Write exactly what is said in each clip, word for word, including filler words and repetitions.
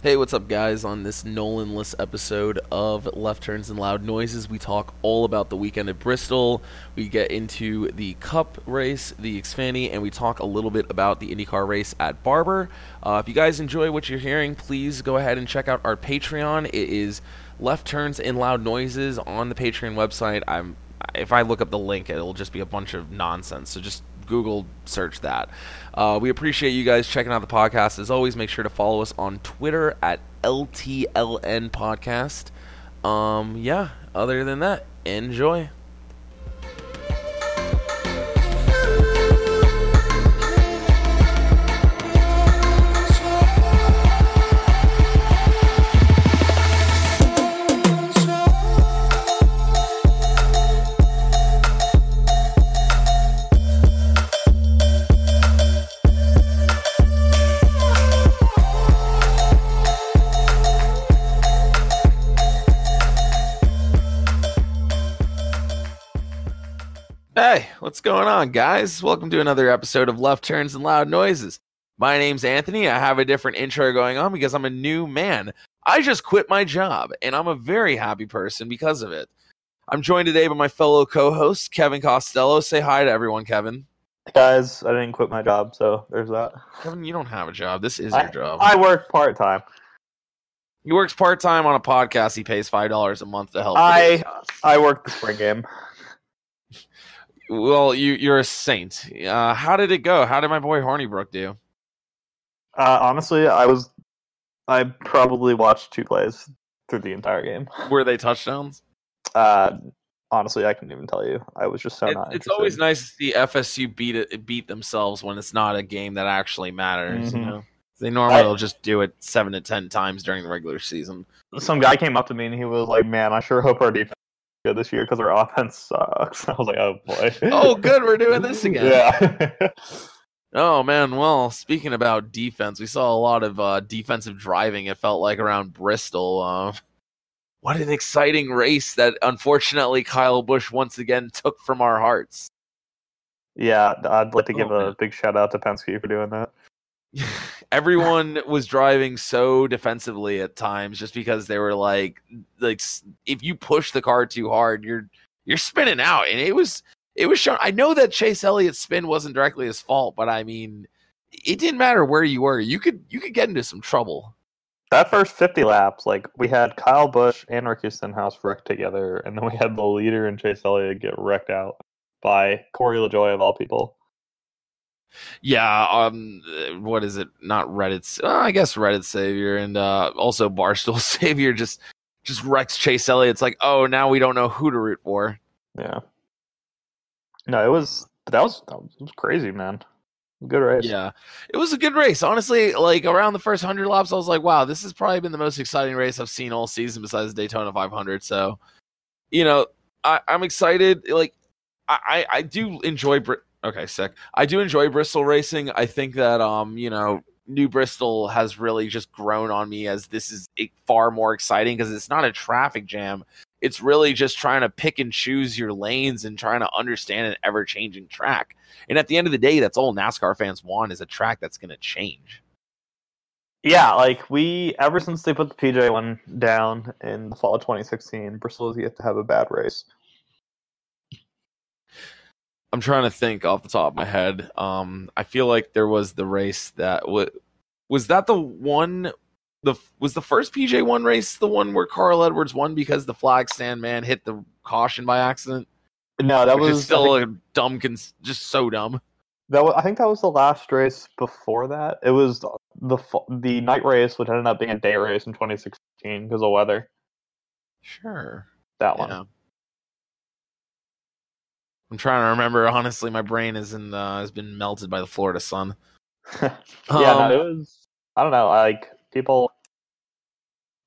Hey, what's up, guys? On this Nolan-less episode of Left Turns and Loud Noises, we talk all about the weekend at Bristol. We get into the Cup race, the Xfinity, and we talk a little bit about the IndyCar race at Barber. Uh, if you guys enjoy what you're hearing, please go ahead and check out our Patreon. It is Left Turns and Loud Noises on the Patreon website. I'm if I look up the link, it'll just be a bunch of nonsense, so just Google search that. Uh, we appreciate you guys checking out the podcast. As always, make sure to follow us on Twitter at L T L N Podcast. Um, yeah, other than that, enjoy. Hey, what's going on, guys? Welcome to another episode of Left Turns and Loud Noises. My name's Anthony. I have a different intro going on because I'm a new man. I just quit my job, and I'm a very happy person because of it. I'm joined today by my fellow co-host, Kevin Costello. Say hi to everyone, Kevin. Guys, I didn't quit my job, so there's that. Kevin, you don't have a job. This is I, your job. I work part-time. He works part-time on a podcast. He pays five dollars a month to help. I, I work the spring game. Well, you, you're a saint. Uh, how did it go? How did my boy Hornibrook do? Uh, honestly, I was... I probably watched two plays through the entire game. Were they touchdowns? Uh, honestly, I couldn't even tell you. I was just so it, not interested. It's always nice to see F S U beat it, beat themselves when it's not a game that actually matters. Mm-hmm. You know, they normally I, will just do it seven to ten times during the regular season. Some guy came up to me and he was like, "Man, I sure hope our defense good this year because our offense sucks." I was like, "Oh boy!" Oh, good, we're doing this again. Yeah. Oh man. Well, speaking about defense, we saw a lot of uh, defensive driving. It felt like around Bristol. Uh, what an exciting race that, unfortunately, Kyle Busch once again took from our hearts. Yeah, I'd like to give oh, a man. big shout out to Penske for doing that. Everyone was driving so defensively at times just because they were like like if you push the car too hard, you're you're spinning out. And it was it was shown. I know that Chase Elliott's spin wasn't directly his fault, but I mean, it didn't matter where you were. You could you could get into some trouble. That first fifty laps, like, we had Kyle Busch and Ricky Stenhouse wrecked together, and then we had the leader and Chase Elliott get wrecked out by Corey LaJoie of all people. Yeah, um, what is it? Not Reddit's, uh, I guess Reddit's Savior, and uh, also Barstool's Savior just just wrecks Chase Elliott. It's like, oh, now we don't know who to root for. Yeah. No, it was that was that was crazy, man. Good race. Yeah, it was a good race. Honestly, like around the first hundred laps, I was like, wow, this has probably been the most exciting race I've seen all season besides Daytona five hundred. So, you know, I, I'm excited. Like, I, I, I do enjoy. Br- Okay, sick. I do enjoy Bristol racing. I think that, um, you know, New Bristol has really just grown on me as this is far more exciting because it's not a traffic jam. It's really just trying to pick and choose your lanes and trying to understand an ever-changing track. And at the end of the day, that's all NASCAR fans want is a track that's going to change. Yeah, like, we, ever since they put the P J one down in the fall of twenty sixteen, Bristol has yet to have a bad race. I'm trying to think off the top of my head. Um, I feel like there was the race that w- was that the one the was the first P J one race the one where Carl Edwards won because the flag stand man hit the caution by accident? No, that Which was still think, a dumb, cons- just so dumb. That was, I think that was the last race before that. It was the the night race, which ended up being a day race in twenty sixteen because of weather. Sure, that yeah. one. I'm trying to remember. Honestly, my brain is in uh, has been melted by the Florida sun. yeah, um, no, it was. I don't know. Like people,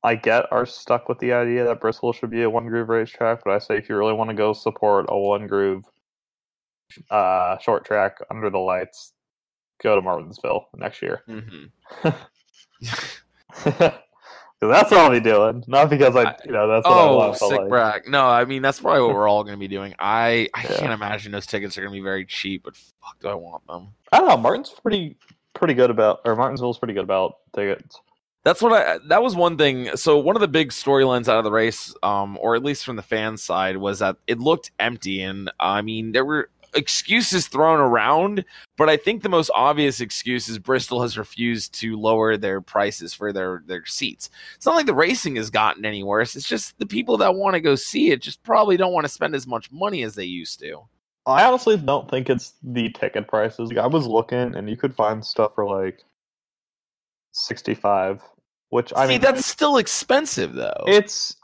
I get are stuck with the idea that Bristol should be a one groove racetrack, but I say if you really want to go support a one groove uh, short track under the lights, go to Martinsville next year. Because mm-hmm. that's what I'll be doing, not because I, you know, that's what oh, I want. Oh, sick like. Brag! No, I mean that's probably what we're all going to be doing. I, I yeah. can't imagine those tickets are going to be very cheap, but fuck, do I want them? I don't know. Martin's pretty pretty good about, or Martinsville's pretty good about tickets. That's what I. That was one thing. So one of the big storylines out of the race, um, or at least from the fan side, was that it looked empty, and I mean there were excuses thrown around, but I think the most obvious excuse is Bristol has refused to lower their prices for their their seats. It's not like the racing has gotten any worse. It's just the people that want to go see it just probably don't want to spend as much money as they used to. I honestly don't think it's the ticket prices. Like, I was looking, and you could find stuff for like sixty-five, which I See, mean that's still expensive though. It's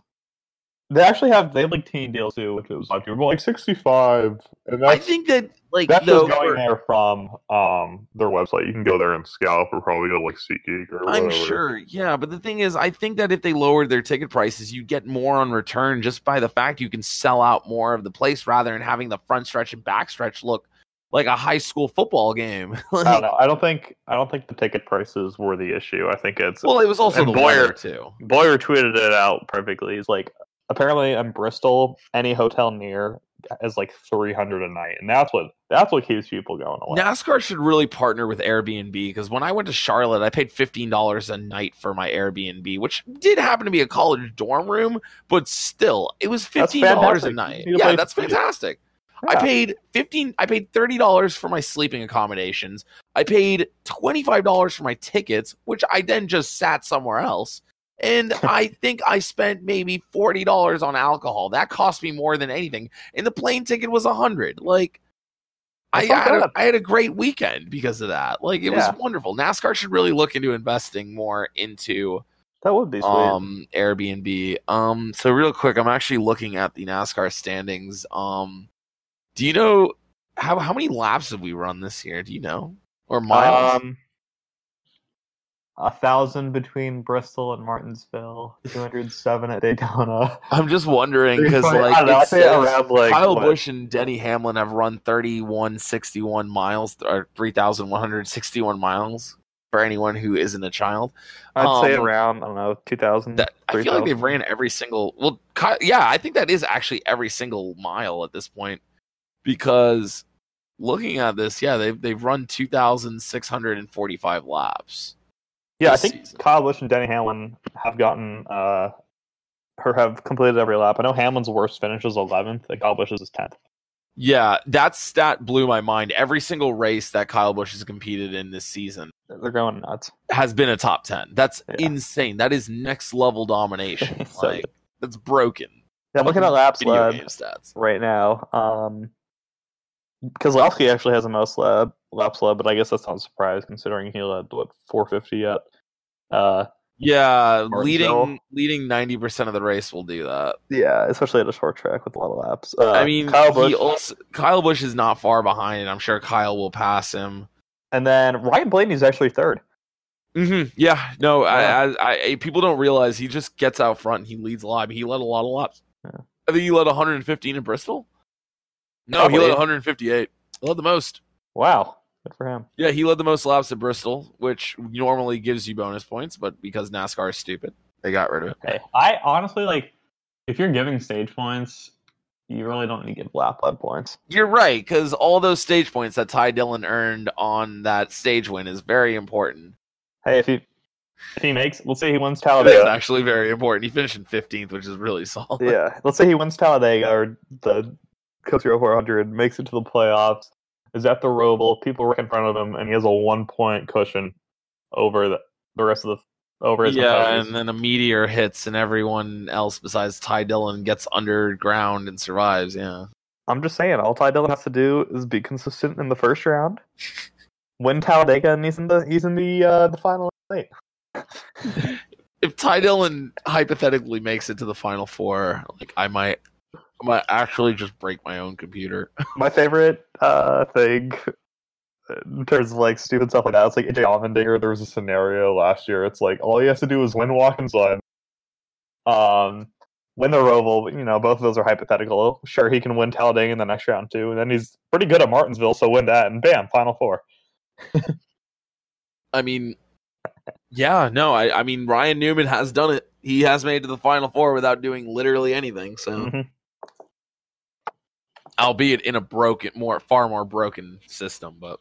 they actually have they have like teen deals too, which it was like like sixty-five. And I think that like that's though, just going there from um their website. You can go there and scalp or probably go like SeatGeek or whatever. I'm sure, yeah. But the thing is, I think that if they lowered their ticket prices, you get more on return just by the fact you can sell out more of the place rather than having the front stretch and back stretch look like a high school football game. Like, I don't know. I don't think I don't think the ticket prices were the issue. I think it's well, it was also the Boyer too. Boyer tweeted it out perfectly. He's like, apparently in Bristol, any hotel near is like three hundred a night, and that's what that's what keeps people going away. NASCAR should really partner with Airbnb because when I went to Charlotte, I paid fifteen dollars a night for my Airbnb, which did happen to be a college dorm room, but still, it was fifteen dollars a night. Yeah, that's fantastic. Yeah. I paid fifteen. I paid thirty dollars for my sleeping accommodations. I paid twenty-five dollars for my tickets, which I then just sat somewhere else. And I think I spent maybe forty dollars on alcohol. That cost me more than anything. And the plane ticket was a hundred. Like I, I, had a, I had a great weekend because of that. Like it yeah. was wonderful. NASCAR should really look into investing more into that would be sweet. um Airbnb. Um. So real quick, I'm actually looking at the NASCAR standings. Um. Do you know how how many laps have we run this year? Do you know? Or miles? Um, a thousand between Bristol and Martinsville, two hundred seven at Daytona. I'm just wondering because like, I know, it's, I it's, like Kyle Busch and Denny Hamlin have run thirty one sixty one miles or three thousand one hundred sixty one miles. For anyone who isn't a child, I'd um, say around, I don't know, two thousand. I feel like they've ran every single. Well, Kyle, yeah, I think that is actually every single mile at this point. Because looking at this, yeah, they've they've run two thousand six hundred and forty five laps. Yeah, I think season. Kyle Busch and Denny Hamlin have gotten uh, or have completed every lap. I know Hamlin's worst finish is eleventh, and Kyle Busch's is tenth. Yeah, that stat blew my mind. Every single race that Kyle Busch has competed in this season, they're going nuts. Has been a top ten. That's yeah. insane. That is next level domination. so, like that's broken. Yeah, I'm looking at laps led right now. Um, Keselowski actually has the most lap laps led, but I guess that's not a surprise considering he led what four fifty yet. Uh, yeah, leading leading ninety percent of the race will do that. Yeah, especially at a short track with a lot of laps. Uh, I mean, Kyle Busch. He also, Kyle Busch is not far behind, and I'm sure Kyle will pass him. And then Ryan Blaney is actually third. Mm-hmm. Yeah, no, yeah. I, I, I people don't realize he just gets out front and he leads a lot. He led a lot of laps. Yeah. I think he led one hundred fifteen in Bristol. No, Probably. He led one hundred fifty-eight. He led the most. Wow. Good for him. Yeah, he led the most laps at Bristol, which normally gives you bonus points, but because NASCAR is stupid, they got rid of it. Okay. I honestly, like, if you're giving stage points, you really don't need to give lap led points. You're right, because all those stage points that Ty Dillon earned on that stage win is very important. Hey, if he, if he makes, let's say he wins Talladega. That's actually very important. He finished in fifteenth, which is really solid. Yeah, let's say he wins Talladega or the Coastal four hundred, makes it to the playoffs, is at the Roval, people right in front of him, and he has a one point cushion over the, the rest of the over his yeah, opponents. And then a meteor hits, and everyone else besides Ty Dillon gets underground and survives. Yeah, I'm just saying, all Ty Dillon has to do is be consistent in the first round, win Talladega, and he's in the he's in the uh, the final eight. If Ty Dillon hypothetically makes it to the final four, like I might, I might actually just break my own computer. My favorite uh, thing in terms of like stupid stuff like that, it's like A J Allmendinger. There was a scenario last year. It's like all he has to do is win Watkins Glen, um, win the Roval. You know, both of those are hypothetical. Sure, he can win Talladega in the next round too, and then he's pretty good at Martinsville, so win that, and bam, final four. I mean. Yeah, no, I, I mean, Ryan Newman has done it. He has made it to the Final Four without doing literally anything, so... Mm-hmm. Albeit in a broken, more far more broken system, but...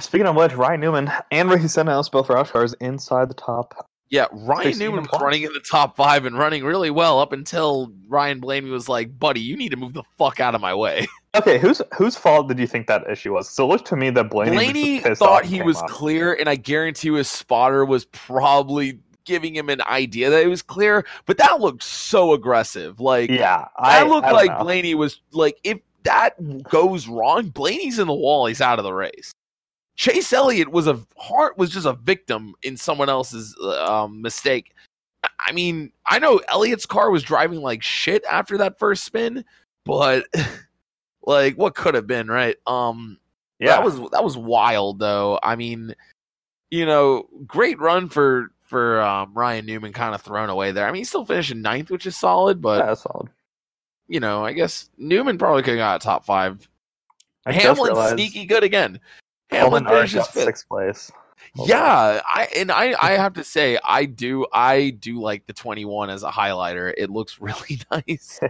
Speaking of which, Ryan Newman and Ricky Stenhouse, both Roush cars, inside the top... Yeah, Ryan Newman was running in the top five and running really well up until Ryan Blaney was like, buddy, you need to move the fuck out of my way. Okay, whose whose fault did you think that issue was? So it looked to me that Blaney, Blaney was thought he was off. Clear, and I guarantee his spotter was probably giving him an idea that it was clear, but that looked so aggressive. Like, yeah, I, that looked I like know. Blaney was like, if that goes wrong, Blaney's in the wall, he's out of the race. Chase Elliott was a heart was just a victim in someone else's um, mistake. I mean, I know Elliott's car was driving like shit after that first spin, but like what could have been, right? Um, yeah, that was that was wild though. I mean, you know, great run for for um, Ryan Newman, kind of thrown away there. I mean, he's still finishing ninth, which is solid, but yeah, that's solid. You know, I guess Newman probably could have got a top five. I Hamlin's sneaky good again. Hamlin finishes fifth. Sixth place. Hold yeah, on. I and I, I have to say I do I do like the twenty-one as a highlighter. It looks really nice.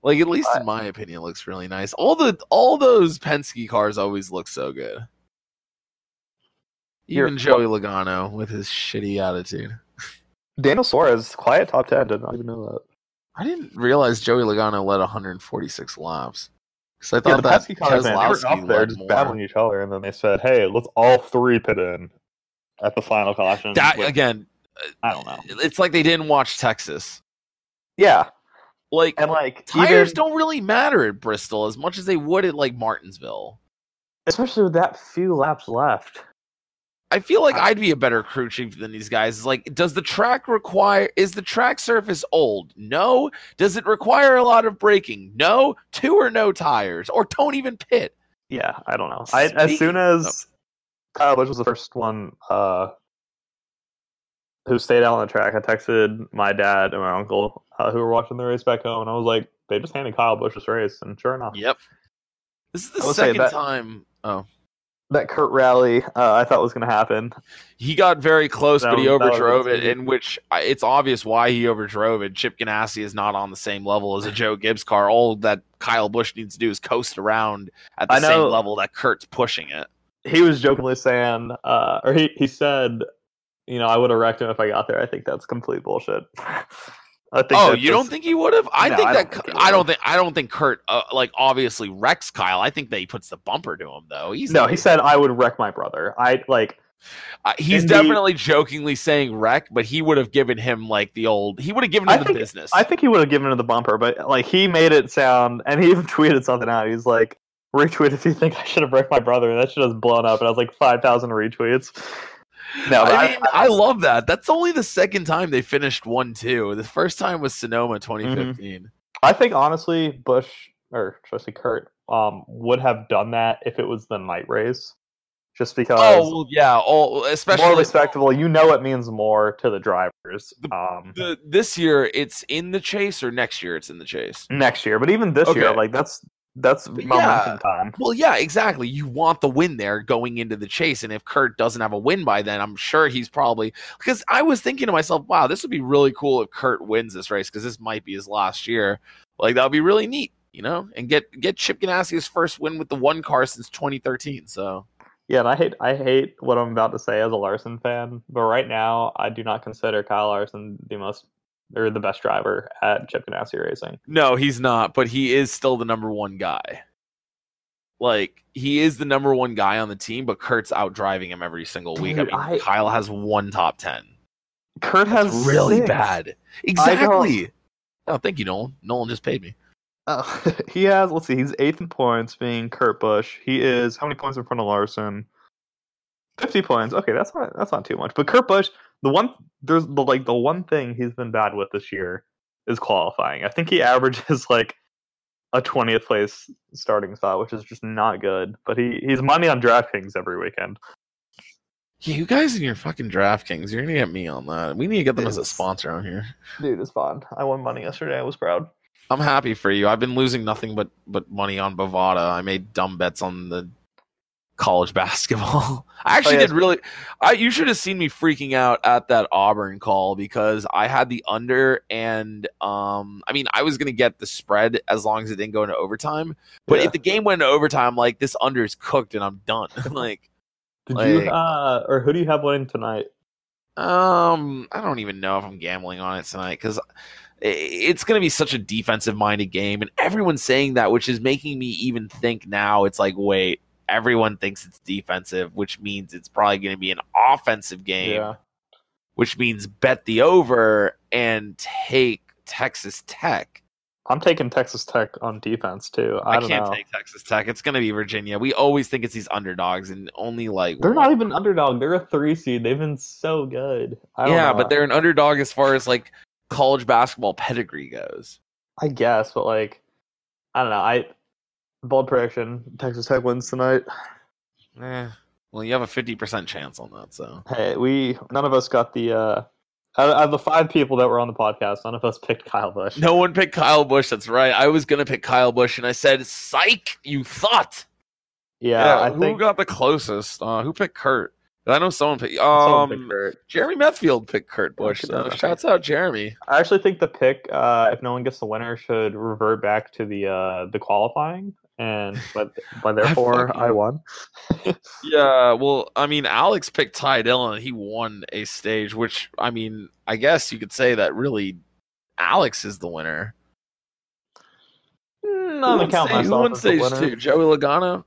Like at least in my opinion, it looks really nice. All the all those Penske cars always look so good. Even Joey Logano with his shitty attitude. Daniel Suarez, quiet top ten. Did not even know that. I didn't realize Joey Logano led one hundred forty-six laps. So I thought yeah, that Penske cars, man, they were up there just more. Battling each other, and then they said, "Hey, let's all three pit in at the final caution." That, Wait, again, I don't know. It's like they didn't watch Texas. Yeah, like and like tires either... don't really matter at Bristol as much as they would at like Martinsville, especially with that few laps left. I feel like I'd be a better crew chief than these guys. It's like, does the track require... Is the track surface old? No. Does it require a lot of braking? No. Two or no tires. Or don't even pit. Yeah, I don't know. I, as soon as Kyle Busch was the first one uh, who stayed out on the track, I texted my dad and my uncle uh, who were watching the race back home, and I was like, they just handed Kyle Busch this race, and sure enough. Yep. This is the second that... time... Oh. That Kurt rally uh, I thought was going to happen. He got very close, that but he was, overdrove it, in which I, it's obvious why he overdrove it. Chip Ganassi is not on the same level as a Joe Gibbs car. All that Kyle Busch needs to do is coast around at the I same know, level that Kurt's pushing it. He was jokingly saying, uh, or he, he said, you know, I would have wrecked him if I got there. I think that's complete bullshit. I think oh, you just, don't think he would have? I no, think I that don't think I don't think I don't think Kurt uh, like obviously wrecks Kyle. I think that he puts the bumper to him though. He's no, he said I would wreck my brother. I like uh, he's Indy, definitely jokingly saying wreck, but he would have given him like the old. He would have given him I the think, business. I think he would have given him the bumper, but like he made it sound, and he even tweeted something out. He's like, retweet if you think I should have wrecked my brother. That should have blown up, and I was like five thousand retweets. No, I mean, I, I, I love that. That's only the second time they finished one two. The first time was Sonoma twenty fifteen. Mm-hmm. I think, honestly, Busch, or trust me, Kurt, um, would have done that if it was the night race. Just because... Oh, yeah. All, especially more respectable. You know it means more to the drivers. The, um, the, this year, it's in the chase, or next year it's in the chase? Next year. But even this okay. year, like, that's... That's momentum yeah. time. Well, yeah, exactly. You want the win there going into the chase, and if Kurt doesn't have a win by then, I'm sure he's probably... Because I was thinking to myself, wow, this would be really cool if Kurt wins this race, because this might be his last year. Like, that would be really neat, you know? And get get Chip Ganassi's first win with the one car since twenty thirteen, so... Yeah, and I hate I hate what I'm about to say as a Larson fan, but right now, I do not consider Kyle Larson the most... Or the best driver at Chip Ganassi Racing. No, he's not, but he is still the number one guy. Like, he is the number one guy on the team, but Kurt's out driving him every single week. Dude, I mean, I, Kyle has one top ten. Kurt has That's really six. Bad. Exactly. Oh, thank you, Nolan. Nolan just paid me. Oh, he has. Let's see. He's eighth in points, being Kurt Busch. He is how many points in front of Larson? Fifty points. Okay, that's not that's not too much. But Kurt Busch, the one there's the like the one thing he's been bad with this year is qualifying. I think he averages like a twentieth place starting spot, which is just not good. But he he's money on DraftKings every weekend. You guys in your fucking DraftKings, you're gonna get me on that. We need to get them dude, as a sponsor on here. Dude, it's fun. I won money yesterday. I was proud. I'm happy for you. I've been losing nothing but, but money on Bovada. I made dumb bets on the college basketball. I actually oh, yeah. did really. I you should have seen me freaking out at that Auburn call because I had the under and um. I mean, I was gonna get the spread as long as it didn't go into overtime. But yeah. if the game went into overtime, like this under is cooked and I'm done. like, did like, you uh, or who do you have winning tonight? Um, I don't even know if I'm gambling on it tonight because it's going to be such a defensive-minded game, and everyone's saying that, which is making me even think now. It's like, wait, everyone thinks it's defensive, which means it's probably going to be an offensive game, yeah. which means bet the over and take Texas Tech. I'm taking Texas Tech on defense, too. I, I don't can't know. take Texas Tech. It's going to be Virginia. We always think it's these underdogs, and only like... They're what? not even underdog. They're a three seed. They've been so good. I don't yeah, know. But they're an underdog as far as, like, college basketball pedigree goes, I guess, but like I don't know. I bold prediction: Texas Tech wins tonight. Eh, well, you have a fifty percent chance on that. So hey, we none of us got the uh, out of the five people that were on the podcast, none of us picked Kyle Busch. No one picked Kyle Busch. That's right. I was gonna pick Kyle Busch, and I said, "Psych, you thought." Yeah, yeah I who think... got the closest? Uh, who picked Kurt? I know someone picked, um, someone picked Kurt. Jeremy Methfield picked Kurt Busch. So shouts out Jeremy. I actually think the pick, uh, if no one gets the winner, should revert back to the uh, the qualifying, and but by therefore I, fucking... I won. Yeah, well, I mean, Alex picked Ty Dillon. He won a stage, which I mean, I guess you could say that really, Alex is the winner. No, I count myself. Who won stage two? Joey Logano.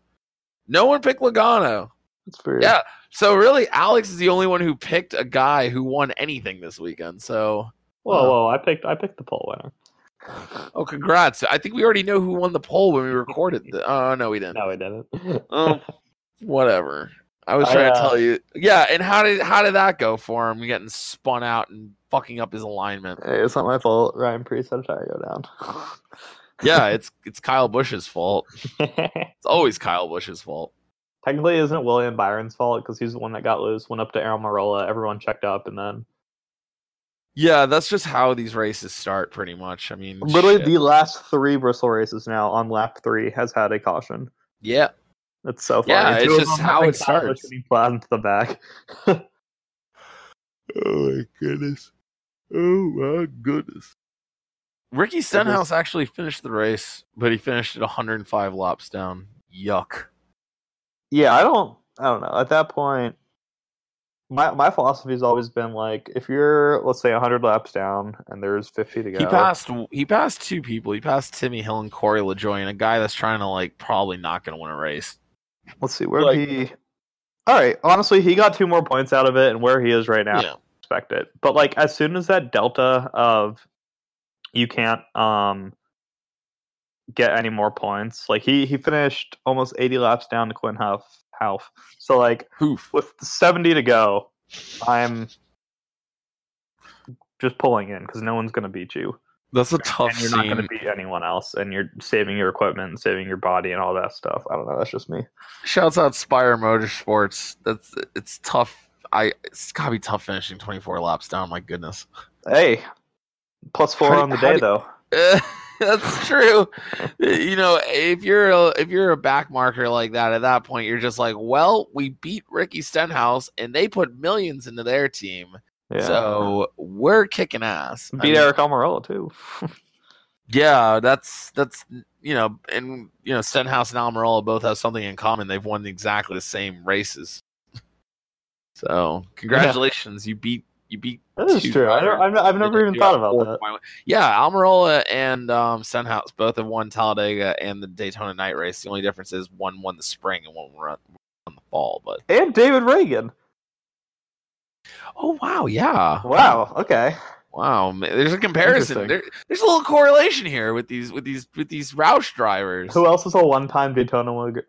No one picked Logano. That's weird. Yeah. So really, Alex is the only one who picked a guy who won anything this weekend. So whoa, uh, whoa! I picked, I picked the poll winner. Oh, congrats! I think we already know who won the poll when we recorded. The, oh no, we didn't. No, we didn't. um, whatever. I was trying I, uh, to tell you. Yeah, and how did how did that go for him? Getting spun out and fucking up his alignment. Hey, it's not my fault. Ryan Priest had a tire go down. Yeah, it's it's Kyle Busch's fault. It's always Kyle Busch's fault. Technically, isn't it William Byron's fault because he's the one that got loose, went up to Almirola, everyone checked up, and then... Yeah, that's just how these races start, pretty much. I mean, Literally, shit. the last three Bristol races now on lap three has had a caution. Yeah. That's so funny. Yeah, it's just how it starts. Flat into the back. Oh, my goodness. Oh, my goodness. Ricky Stenhouse actually finished the race, but he finished at one hundred five laps down. Yuck. Yeah, I don't I don't know. At that point, my my philosophy has always been like, if you're, let's say, one hundred laps down and there's fifty to go. He passed he passed two people. He passed Timmy Hill and Corey LaJoie, and a guy that's trying to, like, probably not going to win a race. Let's see. Where like, he... All right. Honestly, he got two more points out of it, and where he is right now, yeah. I expect it. But, like, as soon as that delta of you can't... um. get any more points. Like he, he finished almost eighty laps down to Quinn Huff. Half. So like Oof. with seventy to go, I'm just pulling in because no one's going to beat you. That's a tough and you're scene. You're not going to beat anyone else, and you're saving your equipment and saving your body and all that stuff. I don't know. That's just me. Shouts out Spire Motorsports. That's it's tough. I it's gotta be tough finishing twenty-four laps down. My goodness. Hey, plus four how, on the day do, though. Uh, That's true. You know, if you're a, if you're a back marker like that, at that point, you're just like, well, we beat Ricky Stenhouse, and they put millions into their team, yeah. so we're kicking ass. Beat I mean, Eric Almirola too. yeah, that's that's you know, and you know, Stenhouse and Almirola both have something in common. They've won exactly the same races. So congratulations, yeah. you beat. You beat that is true. I don't, I've, I've never even thought about that. Point. Yeah, Almirola and um, Stenhouse both have won Talladega and the Daytona night race. The only difference is one won the spring and one won the fall. But and David Reagan. Oh, wow. Yeah. Wow. Okay. Wow. Man. There's a comparison. There, there's a little correlation here with these with these with these Roush drivers. Who else is a one-time Daytona winner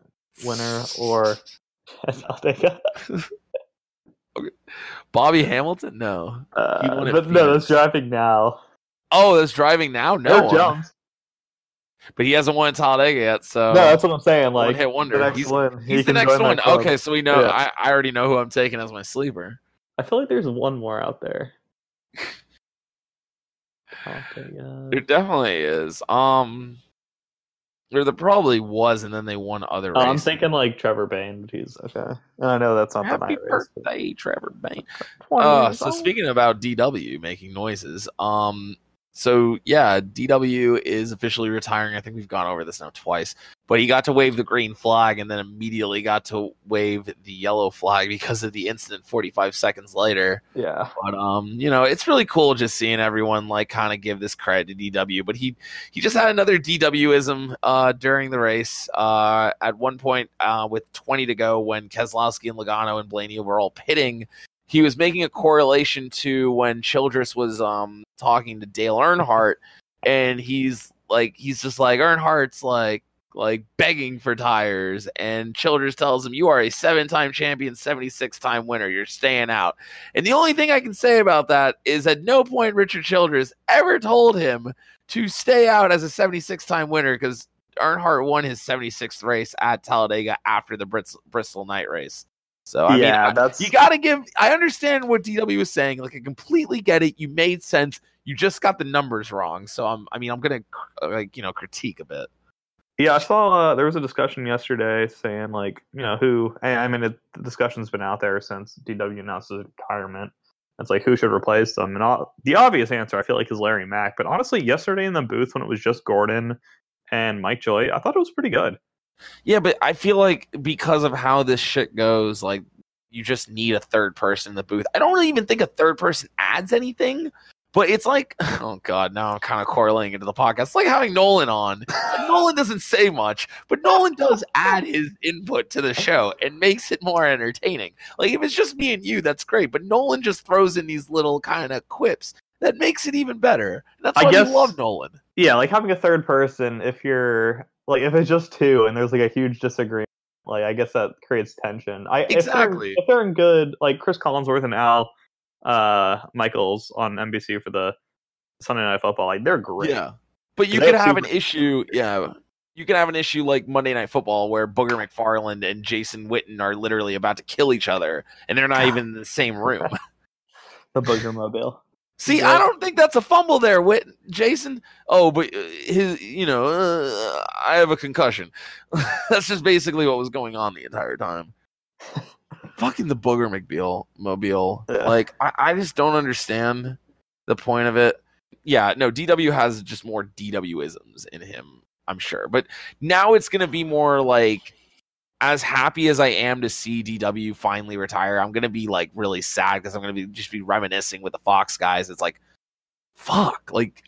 or Talladega? Okay. Bobby Hamilton? No. Uh, but no, that's driving now. Oh, that's driving now? No. Jumps. But he hasn't won in Talladega yet, so. No, that's what I'm saying. Like, hit wonder. The he's one. he's he the next one. Okay, so we know. Yeah. I, I already know who I'm taking as my sleeper. I feel like there's one more out there. There definitely is. Um, there there probably was, and then they won other races. Oh, I'm thinking like Trevor Bain, but he's okay. I know that's not Happy the night race. Happy birthday, but... Trevor Bain. Uh, so speaking about D W making noises, um, so yeah, D W is officially retiring. I think we've gone over this now twice, but he got to wave the green flag and then immediately got to wave the yellow flag because of the incident forty-five seconds later. Yeah. But, um, you know, it's really cool just seeing everyone like kind of give this credit to D W, but he, he just had another D W-ism uh, during the race uh, at one point uh, with twenty to go when Keselowski and Logano and Blaney were all pitting. He was making a correlation to when Childress was um, talking to Dale Earnhardt, and he's like, he's just like, Earnhardt's like, like begging for tires, and Childress tells him, "You are a seven-time champion, seventy-six-time winner. You're staying out." And the only thing I can say about that is at no point Richard Childress ever told him to stay out as a seventy-six-time winner, because Earnhardt won his seventy-sixth race at Talladega after the Brits- Bristol night race. So, I yeah, mean, that's... you got to give – I understand what D W was saying. Like, I completely get it. You made sense. You just got the numbers wrong. So, I'm, I mean, I'm going to, like, you know, critique a bit. Yeah, I saw uh, – there was a discussion yesterday saying, like, you know, who – I mean, it, the discussion's been out there since D W announced his retirement. It's like, who should replace them? And all, the obvious answer, I feel like, is Larry Mac. But honestly, yesterday in the booth when it was just Gordon and Mike Joy, I thought it was pretty good. Yeah, but I feel like because of how this shit goes, like, you just need a third person in the booth. I don't really even think a third person adds anything, but it's like, oh god, now I'm kind of correlating into the podcast. It's like having Nolan on. Nolan doesn't say much, but Nolan does add his input to the show and makes it more entertaining. Like, if it's just me and you, that's great, but Nolan just throws in these little kind of quips that makes it even better. That's why I guess, love Nolan. Yeah, like having a third person, if you're... Like, if it's just two and there's, like, a huge disagreement, like, I guess that creates tension. I, exactly. If they're, if they're in good, like, Chris Collinsworth and Al uh, Michaels on N B C for the Sunday Night Football, like, they're great. Yeah, but you could have an issue, yeah, you could have an issue like Monday Night Football where Booger McFarland and Jason Witten are literally about to kill each other, and they're not even in the same room. The Booger Mobile. See, yeah. I don't think that's a fumble there, Whit- Jason. Oh, but his, you know, uh, I have a concussion. That's just basically what was going on the entire time. Fucking the Booger McBeal, Mobile. Yeah. Like, I, I just don't understand the point of it. Yeah, no, D W has just more D W-isms in him, I'm sure. But now it's going to be more like, as happy as I am to see D W finally retire, I'm going to be like really sad because I'm going to be just be reminiscing with the Fox guys. It's like, fuck, like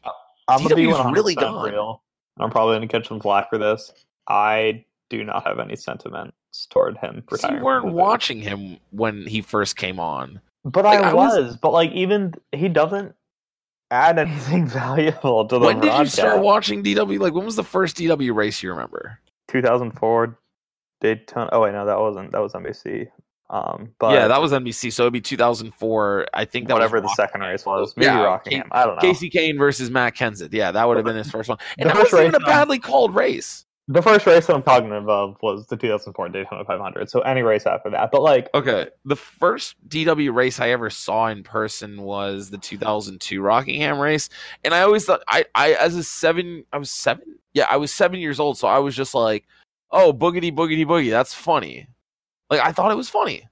I'm gonna be really gone. Real. I'm probably going to catch some flack for this. I do not have any sentiments toward him. So you weren't watching him when he first came on, but like, I, was, I was. But like, even he doesn't add anything valuable to the broadcast. When did you start watching D W? Like, when was the first D W race you remember? two thousand four. Daytona. Oh wait, no, that wasn't. That was N B C. Um, but yeah, that was N B C. So it'd be two thousand four. I think that whatever was the second race was. Maybe yeah, Rockingham. K- I don't know. Casey Kane versus Matt Kenseth. Yeah, that would have been his first one. And that wasn't even a badly called race. The first race I'm talking about was the two thousand four Daytona five hundred. So any race after that, but like, okay, the first D W race I ever saw in person was the two thousand two Rockingham race, and I always thought I, I as a seven, I was seven. Yeah, I was seven years old, so I was just like, oh, boogity, boogity, boogie. That's funny. Like, I thought it was funny.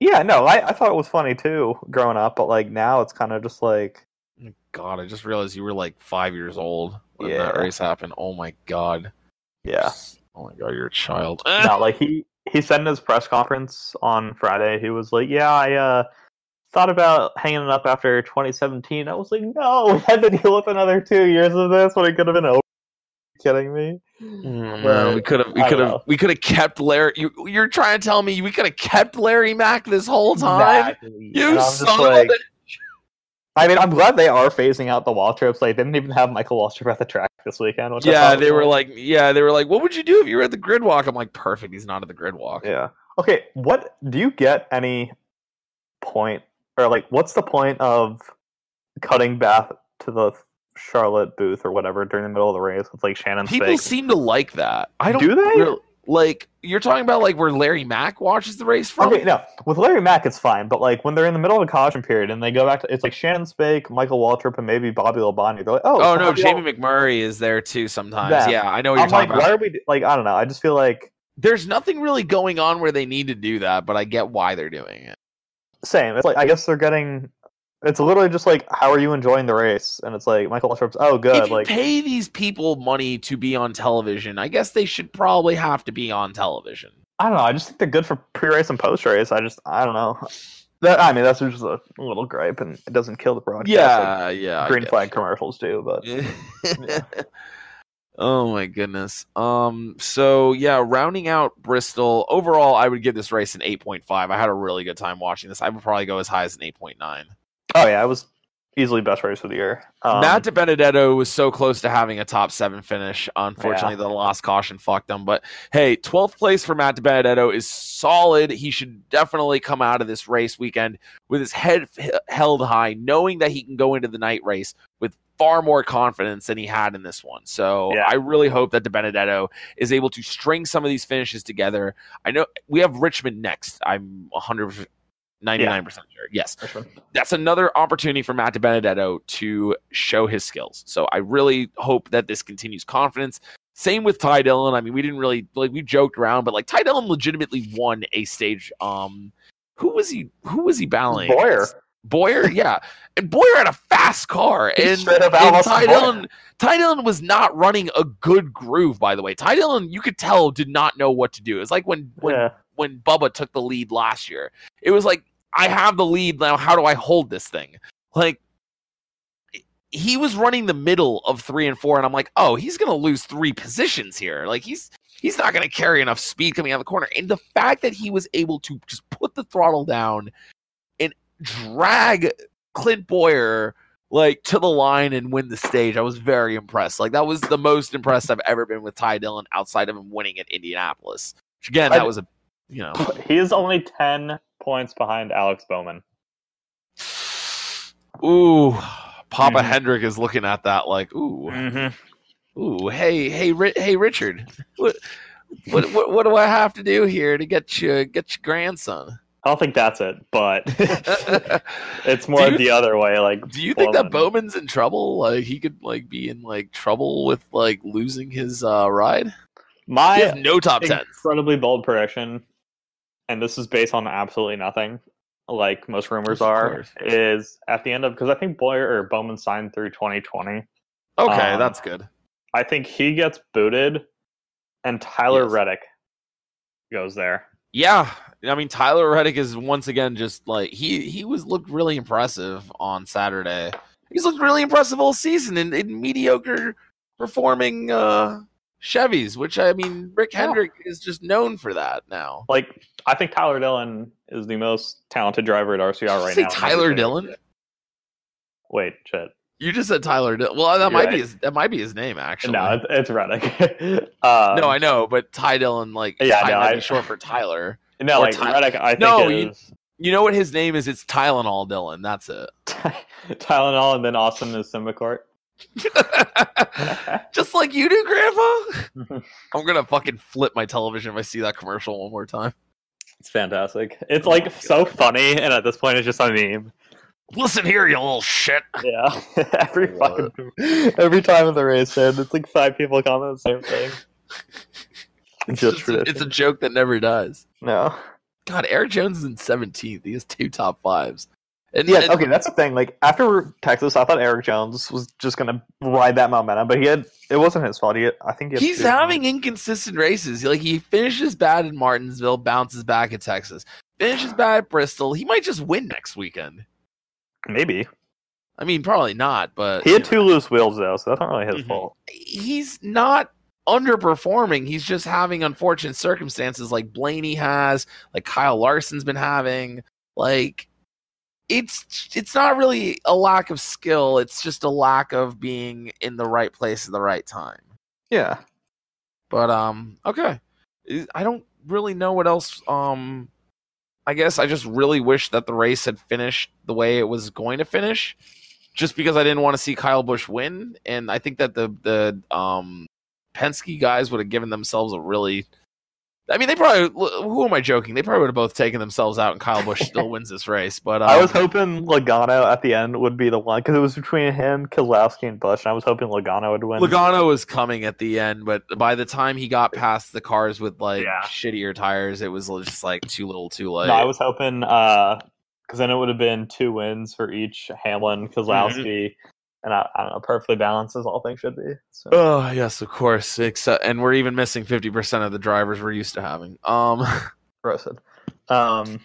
Yeah, no, I, I thought it was funny, too, growing up. But, like, now it's kind of just like... God, I just realized you were, like, five years old when yeah. that race happened. Oh, my God. Yeah. Oh, my God, you're a child. No, like, he, he said in his press conference on Friday, he was like, yeah, I uh, thought about hanging it up after twenty seventeen. I was like, no, we had to deal with another two years of this when it could have been over. kidding me? Mm, no, we could have we could have we could have kept Larry. You, you're trying to tell me we could have kept Larry Mac this whole time? Exactly. You son of a bitch. I mean, I'm glad they are phasing out the Waltrips. Like, they didn't even have Michael Waltrip at the track this weekend. Which yeah, they were fun. like, yeah, they were like, what would you do if you were at the grid walk? I'm like, perfect. He's not at the grid walk. Yeah. Okay. What do you get any point or like? What's the point of cutting back to the Charlotte booth or whatever during the middle of the race with like Shannon's People fake? seem to like that. I don't. Do they? Really, like, you're talking about like where Larry Mac watches the race from? Okay, no. With Larry Mac, it's fine. But like when they're in the middle of a caution period and they go back to, it's like Shannon Spake, Michael Waltrip, and maybe Bobby Labonte. They're like, oh, oh no, Bobby Jamie Al- McMurray is there too sometimes. That. Yeah, I know what you're I'm talking like, about. Why are we like? I don't know. I just feel like there's nothing really going on where they need to do that, but I get why they're doing it. Same. It's like I guess they're getting. It's literally just like, how are you enjoying the race? And it's like, Michael Waltrip's, oh, good. If you like, pay these people money to be on television, I guess they should probably have to be on television. I don't know. I just think they're good for pre-race and post-race. I just, I don't know. That, I mean, that's just a little gripe, and it doesn't kill the broadcast. Yeah, like yeah. Green flag commercials do, but... yeah. Oh, my goodness. Um. So, yeah, rounding out Bristol. Overall, I would give this race an eight point five. I had a really good time watching this. I would probably go as high as an eight point nine. Oh, yeah, it was easily best race of the year. Um, Matt DiBenedetto was so close to having a top seven finish. Unfortunately, yeah. the lost caution fucked him. But, hey, twelfth place for Matt DiBenedetto is solid. He should definitely come out of this race weekend with his head f- held high, knowing that he can go into the night race with far more confidence than he had in this one. So yeah. I really hope that DiBenedetto is able to string some of these finishes together. I know we have Richmond next. I'm one hundred percent. ninety-nine percent yeah. sure. Yes. Sure. That's another opportunity for Matt DiBenedetto to show his skills. So I really hope that this continues confidence. Same with Ty Dillon. I mean, we didn't really like we joked around, but like Ty Dillon legitimately won a stage. Um, who was he? Who was he battling? Boyer. Boyer, yeah. And Boyer had a fast car. And, and Ty Dillon, Ty Dillon was not running a good groove, by the way. Ty Dillon, you could tell, did not know what to do. It's like when when yeah. when Bubba took the lead last year. It was like, I have the lead now. How do I hold this thing? Like, he was running the middle of three and four, and I'm like, oh, he's going to lose three positions here. Like, he's he's not going to carry enough speed coming out of the corner. And the fact that he was able to just put the throttle down, drag Clint Boyer like to the line and win the stage. I was very impressed. Like, that was the most impressed I've ever been with Ty Dillon outside of him winning at Indianapolis. Which again, that I, was a you know he is only ten points behind Alex Bowman. Ooh, Papa mm-hmm. Hendrick is looking at that like ooh, mm-hmm. ooh. Hey, hey, ri- hey, Richard. What, what, what, what do I have to do here to get you get your grandson? I don't think that's it, but it's more the th- other way. Like, do you Bowman. think that Bowman's in trouble? Like, he could like be in like trouble with like losing his uh, ride. My he has no top ten. Incredibly tens. bold prediction, and this is based on absolutely nothing, like most rumors are. Is at the end of because I think Boyer or Bowman signed through twenty twenty. Okay, um, that's good. I think he gets booted, and Tyler yes. Reddick goes there. Yeah. I mean, Tyler Reddick is once again just like he he was looked really impressive on Saturday. He's looked really impressive all season in, in mediocre performing uh, Chevys, which I mean, Rick Hendrick yeah. is just known for that now. Like, I think Tyler Dillon is the most talented driver at R C R Did right you say now. Tyler Dillon? Wait, shit. You just said Tyler Dillon. Well, that You're might right. be his, that might be his name actually. No, it's, it's Reddick. um, no, I know, but Ty Dillon like yeah, Ty no, might I, be short for Tyler. No, like Ty- Reddick, I think no, is... you, you know what his name is? It's Tylenol Dillon. That's it. Tylenol, and then Austin is Simbacort. Just like you do, Grandpa. I'm gonna fucking flip my television if I see that commercial one more time. It's fantastic. It's oh like so funny, and at this point, it's just a meme. Listen here, you little shit. Yeah, every fucking it. every time in the race, man, it's like five people comment the same thing. It's, just a, it's a joke that never dies. No. God, Eric Jones is in seventeenth. He has two top fives. And, yeah, and, okay, that's the thing. Like, after Texas, I thought Eric Jones was just going to ride that momentum, but he had it wasn't his fault. He had, I think he had He's two. having inconsistent races. Like, he finishes bad in Martinsville, bounces back at Texas, finishes bad at Bristol. He might just win next weekend. Maybe. I mean, probably not, but... He had two know. loose wheels, though, so that's not really his mm-hmm. fault. He's not underperforming. He's just having unfortunate circumstances like Blaney has, like Kyle Larson's been having. Like, it's it's not really a lack of skill. It's just a lack of being in the right place at the right time. Yeah. But, um, okay. I don't really know what else... Um, I guess I just really wish that the race had finished the way it was going to finish, just because I didn't want to see Kyle Busch win. And I think that the the um, Penske guys would have given themselves a really... I mean, they probably... Who am I joking? They probably would have both taken themselves out and Kyle Busch still wins this race. But um, I was hoping Logano at the end would be the one, because it was between him, Keselowski, and Busch, and I was hoping Logano would win. Logano was coming at the end, but by the time he got past the cars with like yeah. shittier tires, it was just like too little too late. No, I was hoping... Uh, Because then it would have been two wins for each Hamlin, Keselowski, mm-hmm. and I, I don't know, perfectly balanced as all things should be. So. Oh, yes, of course. Except, and we're even missing fifty percent of the drivers we're used to having. Um, Roasted. Um,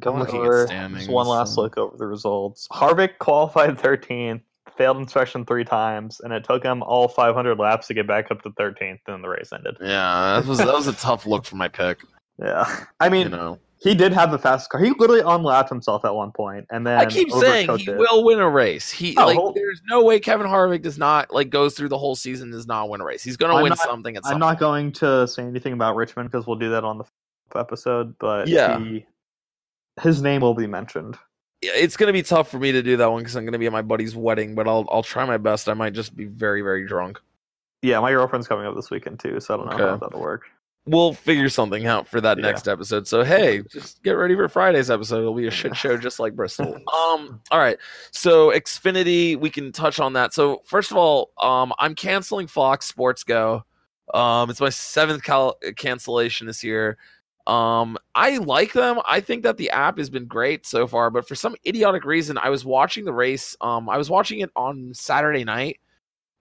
going over, just one last so. look over the results. Harvick qualified thirteenth, failed inspection three times, and it took him all five hundred laps to get back up to thirteenth, and the race ended. Yeah, that was, that was a tough look for my pick. Yeah. I mean... You know. He did have the fastest car. He literally unlapped himself at one point, and then I keep saying he it. will win a race. He oh, like, whole... there's no way Kevin Harvick does not like goes through the whole season and does not win a race. He's going to win not, something at some I'm point. Not going to say anything about Richmond because we'll do that on the episode, but yeah. he, his name will be mentioned. It's going to be tough for me to do that one because I'm going to be at my buddy's wedding, but I'll I'll try my best. I might just be very very drunk. Yeah, my girlfriend's coming up this weekend too, so I don't okay. know how that'll work. We'll figure something out for that yeah. next episode. So, hey, just get ready for Friday's episode. It'll be a shit show just like Bristol. Um, all right. So, Xfinity, we can touch on that. So, first of all, um, I'm canceling Fox Sports Go. Um, it's my seventh cal- cancellation this year. Um, I like them. I think that the app has been great so far. But for some idiotic reason, I was watching the race. Um, I was watching it on Saturday night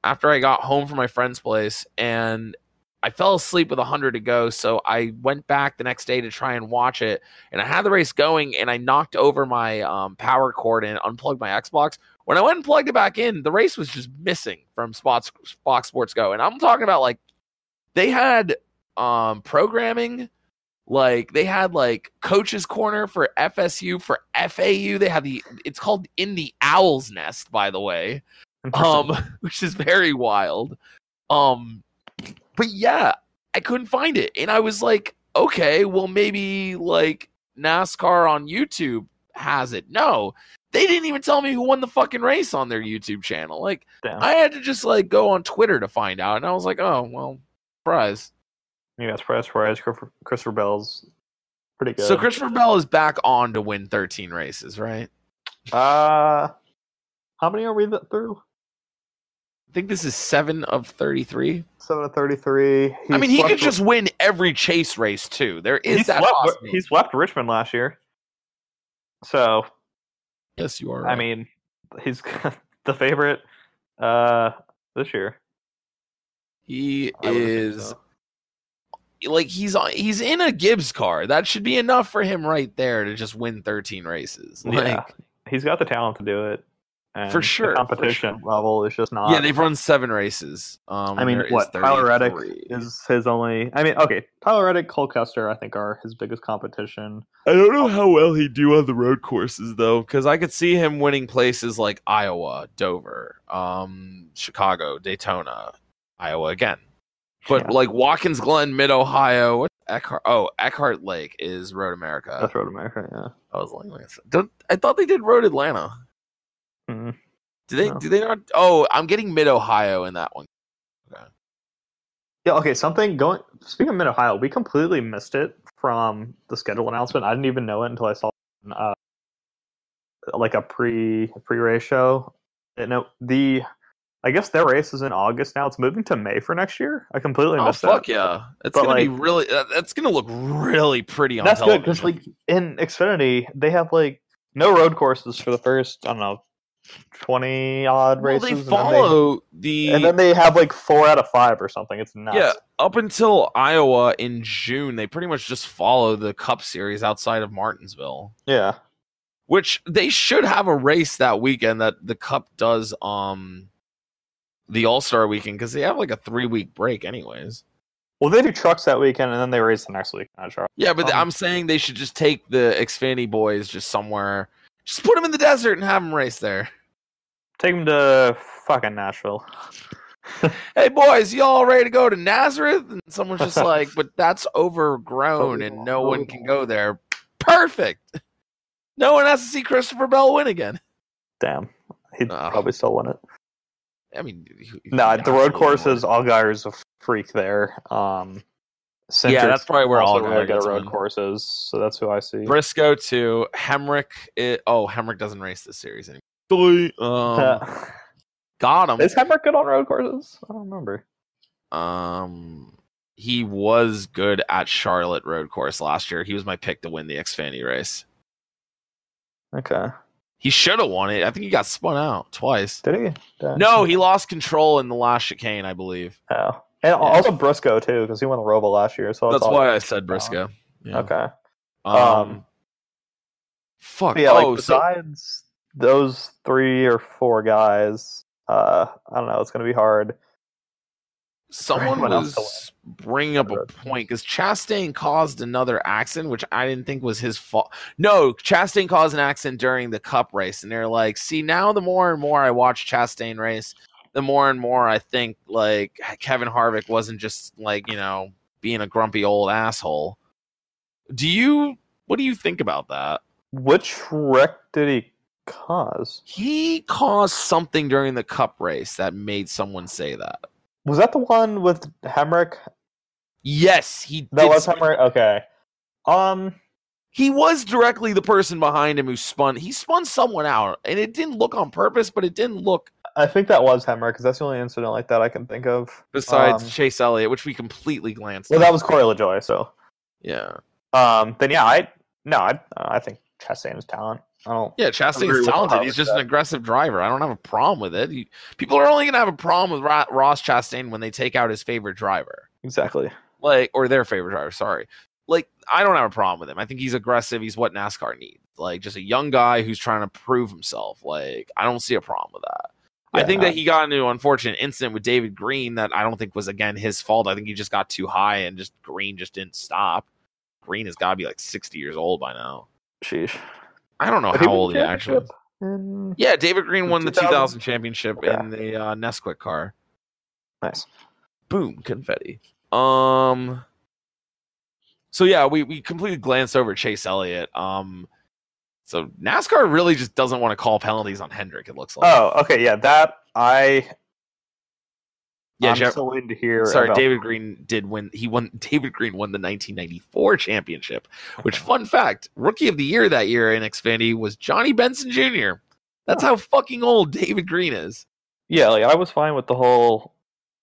after I got home from my friend's place. And I fell asleep with one hundred to go, so I went back the next day to try and watch it, and I had the race going, and I knocked over my um, power cord and unplugged my Xbox. When I went and plugged it back in, the race was just missing from Fox Sports Go, and I'm talking about, like, they had um, programming, like, they had, like, Coach's Corner for F S U, for F A U. They had the, it's called In the Owl's Nest, by the way, um, which is very wild. Um, But yeah, I couldn't find it. And I was like, okay, well, maybe like NASCAR on YouTube has it. No, they didn't even tell me who won the fucking race on their YouTube channel. Like, damn. I had to just like go on Twitter to find out. And I was like, oh, well, surprise. Yeah, surprise, surprise. Christopher Bell's pretty good. So Christopher Bell is back on to win thirteen races, right? Uh, how many are we through? I think this is seven of thirty-three. seven of thirty-three. He I mean, he could just win every chase race, too. There is he that swept, possibility. He swept Richmond last year. So. Yes, you are right. I mean, he's the favorite uh, this year. He I is. So. Like, he's on, he's in a Gibbs car. That should be enough for him right there to just win thirteen races. Like, yeah. He's got the talent to do it. And for sure, the competition for sure. level is just not. Yeah, they've run seven races. Um, I mean, what Tyler Reddick is his only. I mean, okay, Tyler Reddick, Cole Custer, I think are his biggest competition. I don't know how well he do on the road courses though, because I could see him winning places like Iowa, Dover, um, Chicago, Daytona, Iowa again. But yeah. like Watkins Glen, Mid Ohio, Eckhart. Oh, Eckhart Lake is Road America. That's Road America. Yeah, I was like, don't, I thought they did Road Atlanta. Mm-hmm. Do they no. do they not? Oh, I'm getting Mid Ohio in that one. Okay. Yeah. Okay. Something going. Speaking of Mid Ohio, we completely missed it from the schedule announcement. I didn't even know it until I saw uh, like a pre pre race show. And it, the I guess their race is in August now. It's moving to May for next year. I completely oh, missed it. Oh fuck yeah! It's but gonna like, be really. That's gonna look really pretty on that's television. That's good because like in Xfinity they have like no road courses for the first I don't know. twenty odd well, races. They follow and then they, the and then they have like four out of five or something. It's nuts. Yeah, up until Iowa in June, they pretty much just follow the Cup Series outside of Martinsville. Yeah, which they should have a race that weekend that the Cup does um the All-Star weekend, because they have like a three-week break anyways. Well, they do trucks that weekend, and then they race the next week. Not sure. Yeah, but um, I'm saying they should just take the Xfinity boys just somewhere. Just put them in the desert and have them race there. Take them to fucking Nashville. Hey, boys, y'all ready to go to Nazareth? And someone's just like, but that's overgrown, and no one can go there. Perfect. No one has to see Christopher Bell win again. Damn. He'd uh, probably still win it. I mean, no, nah, the road course is Allgaier's a freak there. Um, Center's yeah, that's probably where all really good road courses. So that's who I see. Briscoe too. Hemrick. It, oh, Hemrick doesn't race this series anymore. Um, got him. Is Hemrick good on road courses? I don't remember. Um, he was good at Charlotte road course last year. He was my pick to win the Xfinity race. Okay. He should have won it. I think he got spun out twice. Did he? Damn. No, he lost control in the last chicane, I believe. Oh. And yeah. Also Briscoe, too, because he won the Roval last year. So That's all why I said Briscoe. Yeah. Okay. Um, um, fuck. Yeah, like, oh, besides so... those three or four guys, uh, I don't know. It's going to be hard. Someone was bringing up a point because Chastain caused another accident, which I didn't think was his fault. No, Chastain caused an accident during the Cup race, and they're like, see, now the more and more I watch Chastain race, the more and more I think, like, Kevin Harvick wasn't just, like, you know, being a grumpy old asshole. Do you, what do you think about that? Which wreck did he cause? He caused something during the Cup race that made someone say that. Was that the one with Hemrick? Yes, he did. That was Hemrick? Okay. Um, he was directly the person behind him who spun. He spun someone out, and it didn't look on purpose, but it didn't look... I think that was Hemrick, because that's the only incident like that I can think of. Besides um, Chase Elliott, which we completely glanced well, at. Well, that was Corey LaJoie, so... Yeah. Um. Then, yeah, I... No, I, I think Chastain's talent. I don't yeah, Chastain's talented. He's just that. An aggressive driver. I don't have a problem with it. He, people are only going to have a problem with Ra- Ross Chastain when they take out his favorite driver. Exactly. Like, or their favorite driver, sorry. Like, I don't have a problem with him. I think he's aggressive. He's what NASCAR needs. Like, just a young guy who's trying to prove himself. Like, I don't see a problem with that. Yeah, I think that he got into an unfortunate incident with David Green that I don't think was, again, his fault. I think he just got too high and just Green just didn't stop. Green has got to be like sixty years old by now. Sheesh. I don't know how old he actually is. In... Yeah, David Green won the two thousand championship okay. in the uh, Nesquik car. Nice. Boom, confetti. Um. So, yeah, we, we completely glanced over Chase Elliott. Um. So, NASCAR really just doesn't want to call penalties on Hendrick, it looks like. Oh, okay, yeah, that, I... Yeah, I'm Jeff... so in to hear. Sorry, about... David Green did win. He won. David Green won the nineteen ninety-four championship. Which, fun fact, rookie of the year that year in Xfinity was Johnny Benson Junior That's oh. how fucking old David Green is. Yeah, like I was fine with the whole.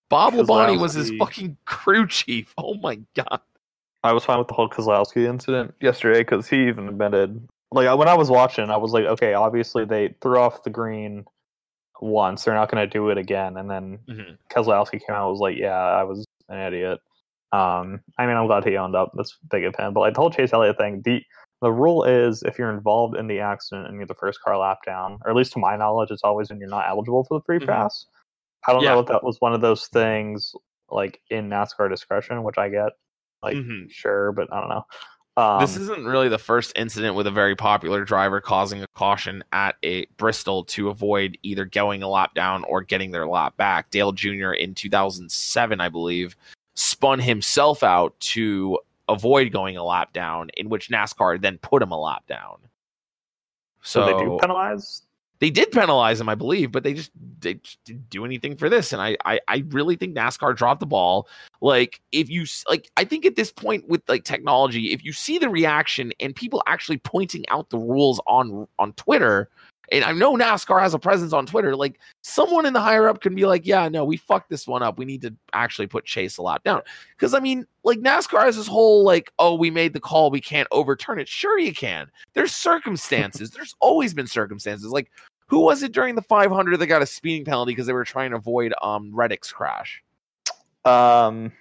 Bob Labonte was his fucking crew chief. Oh my god. I was fine with the whole Keselowski incident yesterday because he even admitted. Like when I was watching, I was like, okay, obviously they threw off the green. Once they're not going to do it again, and then mm-hmm. Keselowski came out and was like, "Yeah, I was an idiot." Um, I mean, I'm glad he owned up. That's big of him. But like, the whole Chase Elliott thing, the the rule is if you're involved in the accident and you're the first car lap down, or at least to my knowledge, it's always when you're not eligible for the free mm-hmm. pass. I don't yeah. know if that was one of those things like in NASCAR discretion, which I get, like mm-hmm. sure, but I don't know. Um, this isn't really the first incident with a very popular driver causing a caution at a Bristol to avoid either going a lap down or getting their lap back. Dale Junior in two thousand seven, I believe, spun himself out to avoid going a lap down, in which NASCAR then put him a lap down. So, so they do penalize? They did penalize him, I believe, but they just, they just didn't do anything for this. And I, I, I really think NASCAR dropped the ball. Like, if you like, I think at this point with like technology, if you see the reaction and people actually pointing out the rules on on Twitter, and I know NASCAR has a presence on Twitter, like someone in the higher up can be like, yeah, no, we fucked this one up. We need to actually put Chase a lap down. Because I mean, like NASCAR has this whole like, oh, we made the call, we can't overturn it. Sure, you can. There's circumstances. There's always been circumstances. Like, who was it during the five hundred that got a speeding penalty because they were trying to avoid um Reddick's crash? Um,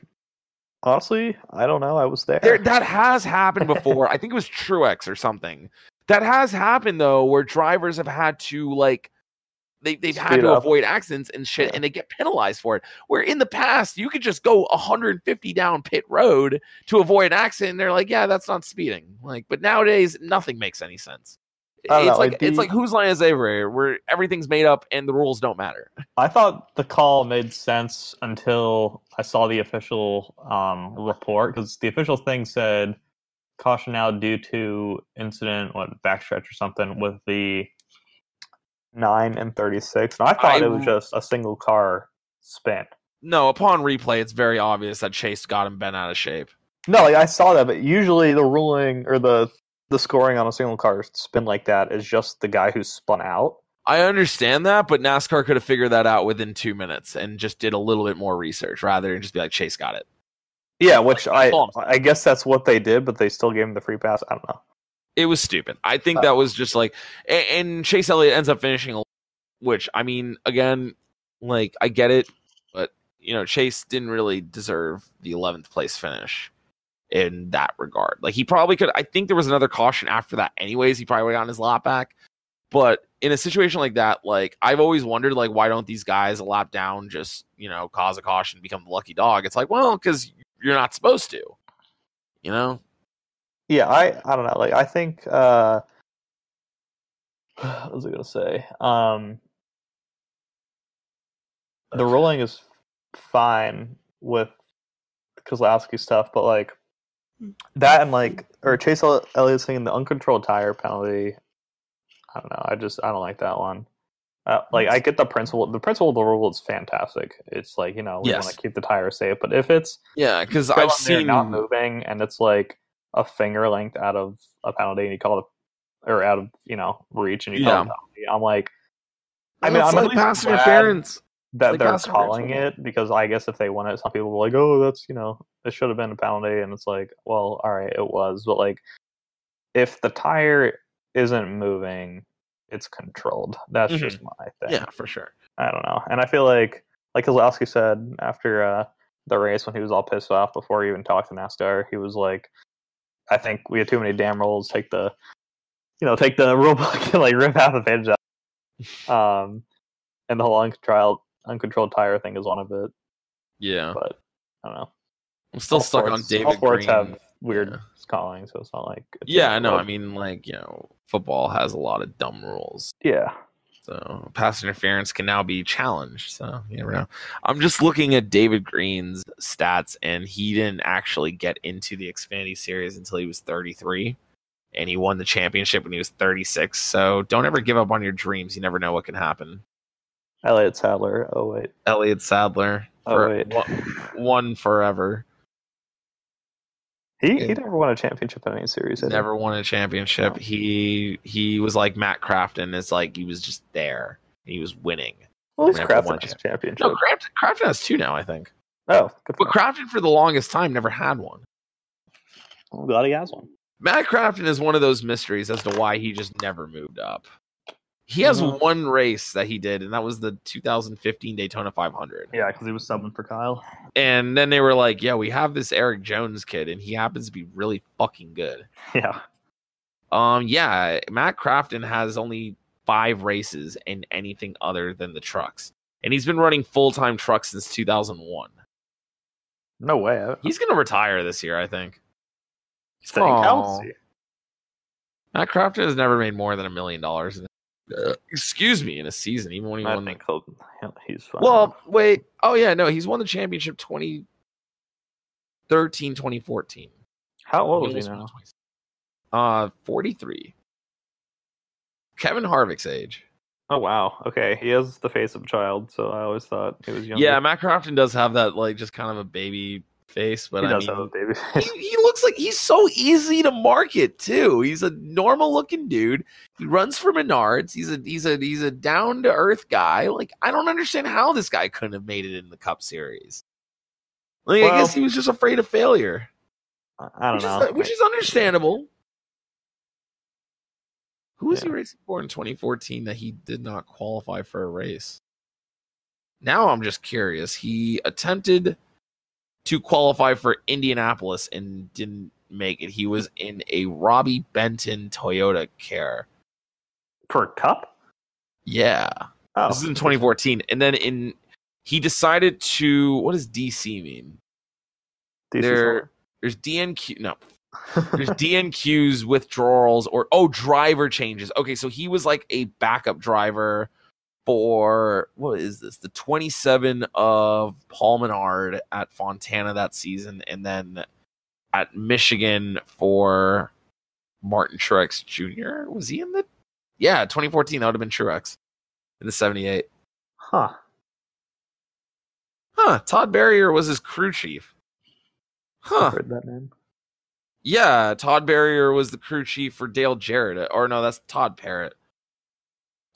honestly, I don't know. I was there. there that has happened before. I think it was Truex or something. That has happened, though, where drivers have had to, like, they, they've had to avoid accidents and shit, and they get penalized for it. Where in the past, you could just go one hundred fifty down pit road to avoid an accident, and they're like, yeah, that's not speeding. Like, but nowadays, nothing makes any sense. It's know, like, like the, it's like Whose Line Is It Anyway, where everything's made up and the rules don't matter. I thought the call made sense until I saw the official um, report, because the official thing said caution now due to incident, what, backstretch or something with the nine and thirty-six. And I thought I, it was just a single car spin. No, upon replay, it's very obvious that Chase got him bent out of shape. No, like, I saw that, but usually the ruling or the the scoring on a single car spin like that is just the guy who's spun out. I understand that, but NASCAR could have figured that out within two minutes and just did a little bit more research rather than just be like, Chase got it. Yeah, which like, I I guess that's what they did, but they still gave him the free pass. I don't know. It was stupid. I think uh, that was just like, and, and Chase Elliott ends up finishing, which, I mean, again, like, I get it, but, you know, Chase didn't really deserve the eleventh place finish in that regard. Like, he probably could, I think there was another caution after that anyways. He probably would have gotten his lap back. But in a situation like that, like, I've always wondered, like, why don't these guys a lap down just, you know, cause a caution, become the lucky dog? It's like, well, because you're not supposed to, you know? Yeah, I, I don't know. Like, I think, uh, what was I going to say? Um, the ruling is fine with Keselowski stuff, but, like, that and, like, or Chase Elliott's thing, the uncontrolled tire penalty, I don't know. I just, I don't like that one. Uh, like, I get the principle. The principle of the rule is fantastic. It's like, you know, we yes. want to keep the tire safe, but if it's... Yeah, because I've seen... not moving, and it's, like, a finger length out of a penalty, and you call it, or out of, you know, reach, and you yeah. call it penalty. I'm like, I mean, it's I'm like pass interference that like they're calling it, because I guess if they won it, some people were like, oh, that's, you know, it should have been a penalty, and it's like, well, all right, it was, but like, if the tire isn't moving, it's controlled. That's mm-hmm. just my thing. Yeah, for sure. I don't know, and I feel like, like Keselowski said after uh, the race when he was all pissed off before he even talked to NASCAR, he was like, I think we had too many damn rules. Take the, you know, take the rule book and like rip half of it out. Um, and the whole uncontrolled uncontrolled tire thing is one of it. Yeah, but I don't know. I'm still all stuck sports, on David all sports Green. Have weird yeah. calling, so it's not like it's yeah. I know. I mean, like, you know, football has a lot of dumb rules. Yeah. So pass interference can now be challenged. So you never know. I'm just looking at David Green's stats, and he didn't actually get into the Xfinity series until he was thirty-three, and he won the championship when he was thirty-six. So don't ever give up on your dreams. You never know what can happen. Elliott Sadler. Oh wait, Elliott Sadler. For, oh wait, one forever. He, he never won a championship in any series. Never won a championship. No. He he was like Matt Crafton. It's like he was just there. He was winning. Well, at least Crafton has a championship. No, Crafton, Crafton has two now, I think. Oh, good but point. Crafton for the longest time never had one. I'm glad he has one. Matt Crafton is one of those mysteries as to why he just never moved up. He has mm-hmm. one race that he did, and that was the two thousand fifteen Daytona five hundred. Yeah, because he was subbing for Kyle. And then they were like, yeah, we have this Eric Jones kid, and he happens to be really fucking good. Yeah. Um. Yeah, Matt Crafton has only five races in anything other than the trucks. And he's been running full-time trucks since two thousand one. No way. He's going to retire this year, I think. Aww. Matt Crafton has never made more than a million dollars in Uh, excuse me, in a season, even when he I won think the he's fine. Well, wait. Oh yeah, no, he's won the championship twenty thirteen, twenty fourteen. How old is he now? Uh forty-three. Kevin Harvick's age. Oh wow. Okay. He has the face of a child, so I always thought he was younger. Yeah, Matt Crafton does have that like just kind of a baby face, but he I does mean, have a baby face. He, he looks like he's so easy to market too. He's a normal looking dude. He runs for Menards. He's a he's a he's a down to earth guy. Like, I don't understand how this guy couldn't have made it in the Cup Series. Like, well, I guess he was just afraid of failure. I don't which know, is, which is understandable. Who was yeah. he racing for in twenty fourteen that he did not qualify for a race? Now I'm just curious. He attempted to qualify for Indianapolis and didn't make it. He was in a Robbie Benton Toyota car. For a cup? Yeah. Oh. This is in twenty fourteen. And then in he decided to... What does D C mean? There, there's D N Q... No. There's D N Qs, withdrawals, or... Oh, driver changes. Okay, so he was like a backup driver for... What is this? The twenty-seven of Paul Menard at Fontana that season. And then at Michigan for Martin Truex Junior Was he in the... Yeah, twenty fourteen. That would have been Truex in the seventy-eight. Huh. Huh. Todd Barrier was his crew chief. Huh. I've heard that name. Yeah, Todd Barrier was the crew chief for Dale Jarrett. Or no, that's Todd Parrott.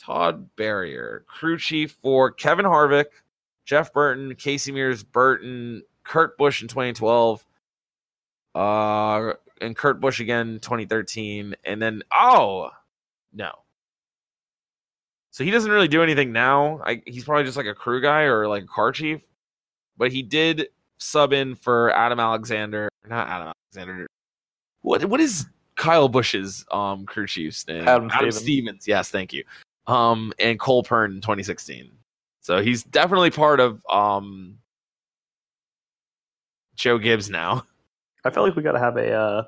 Todd Barrier, crew chief for Kevin Harvick, Jeff Burton, Casey Mears Burton, Kurt Busch in twenty twelve. Uh, and Kurt Busch again in twenty thirteen. And then, oh, no. So he doesn't really do anything now. I, he's probably just like a crew guy or like a car chief. But he did sub in for Adam Alexander. Not Adam Alexander. What What is Kyle Busch's um, crew chief's name? Adam, Adam Stevens. Stevens. Yes, thank you. Um, and Cole Pern in twenty sixteen. So he's definitely part of um, Joe Gibbs now. I feel like we got to have a uh,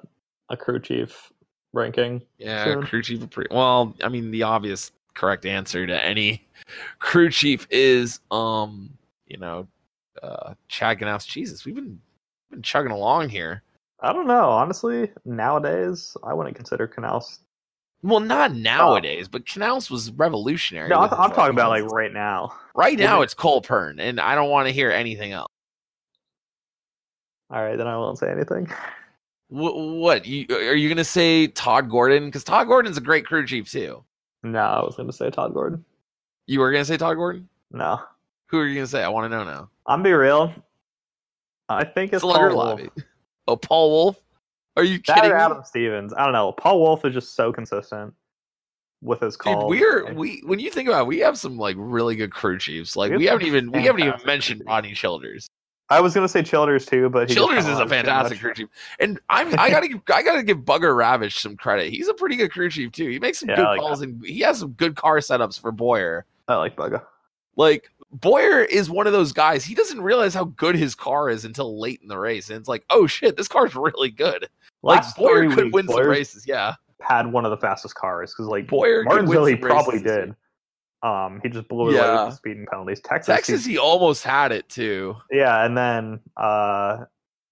a crew chief ranking. Yeah, soon. Crew chief. Well, I mean, the obvious correct answer to any crew chief is, um, you know, uh, Chad Ganauss. Jesus, we've been been chugging along here. I don't know, honestly. Nowadays, I wouldn't consider Canals. Well, not nowadays, oh. but Canals was revolutionary. No, I'm, I'm talking about like right now. Right now, yeah. It's Cole Pern, and I don't want to hear anything else. All right, then I won't say anything. What? what you, are you going to say Todd Gordon? Because Todd Gordon's a great crew chief, too. No, I was going to say Todd Gordon. You were going to say Todd Gordon? No. Who are you going to say? I want to know now. I'm be real. I think it's Slugger Paul Lobby. Wolf. Oh, Paul Wolf? Are you that kidding? Or Adam me? Stevens. I don't know. Paul Wolf is just so consistent with his calls. Dude, we're we when you think about it, we have some like really good crew chiefs. Like we, we haven't even we haven't even mentioned Rodney Childers. I was gonna say Childers too, but he Childers is a fantastic crew chief. And I'm I gotta give, I gotta give Bugger Ravage some credit. He's a pretty good crew chief too. He makes some yeah, good like calls that. And he has some good car setups for Boyer. I like Bugger. Like Boyer is one of those guys. He doesn't realize how good his car is until late in the race, and it's like, oh shit, this car's really good. Like Last Boyer could weeks, win Boyer's some races. Yeah, had one of the fastest cars because like Boyer Martinsville, he probably did. Um, he just blew it yeah. away with the speeding penalties. Texas, Texas, he, he almost had it too. Yeah, and then uh,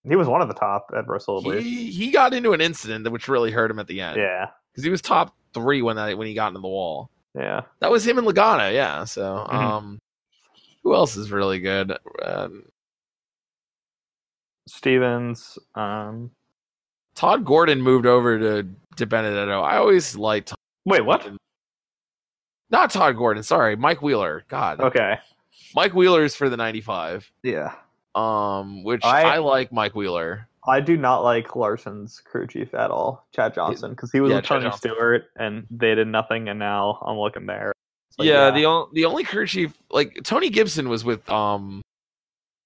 he was one of the top at Bristol. He he got into an incident which really hurt him at the end. Yeah, because he was top three when that when he got into the wall. Yeah, that was him and Logano. Yeah, so mm-hmm. um. Who else is really good? Um, Stevens. Um, Todd Gordon moved over to, to Benedetto. I always liked Todd Wait, what? Gordon. Not Todd Gordon. Sorry. Mike Wheeler. God. Okay. Mike Wheeler's for the ninety-five. Yeah. Um, Which I, I like Mike Wheeler. I do not like Larson's crew chief at all. Chad Johnson. Because he was yeah, with Tony Stewart and they did nothing. And now I'm looking there. Like, yeah, yeah, the only the only crew chief like Tony Gibson was with um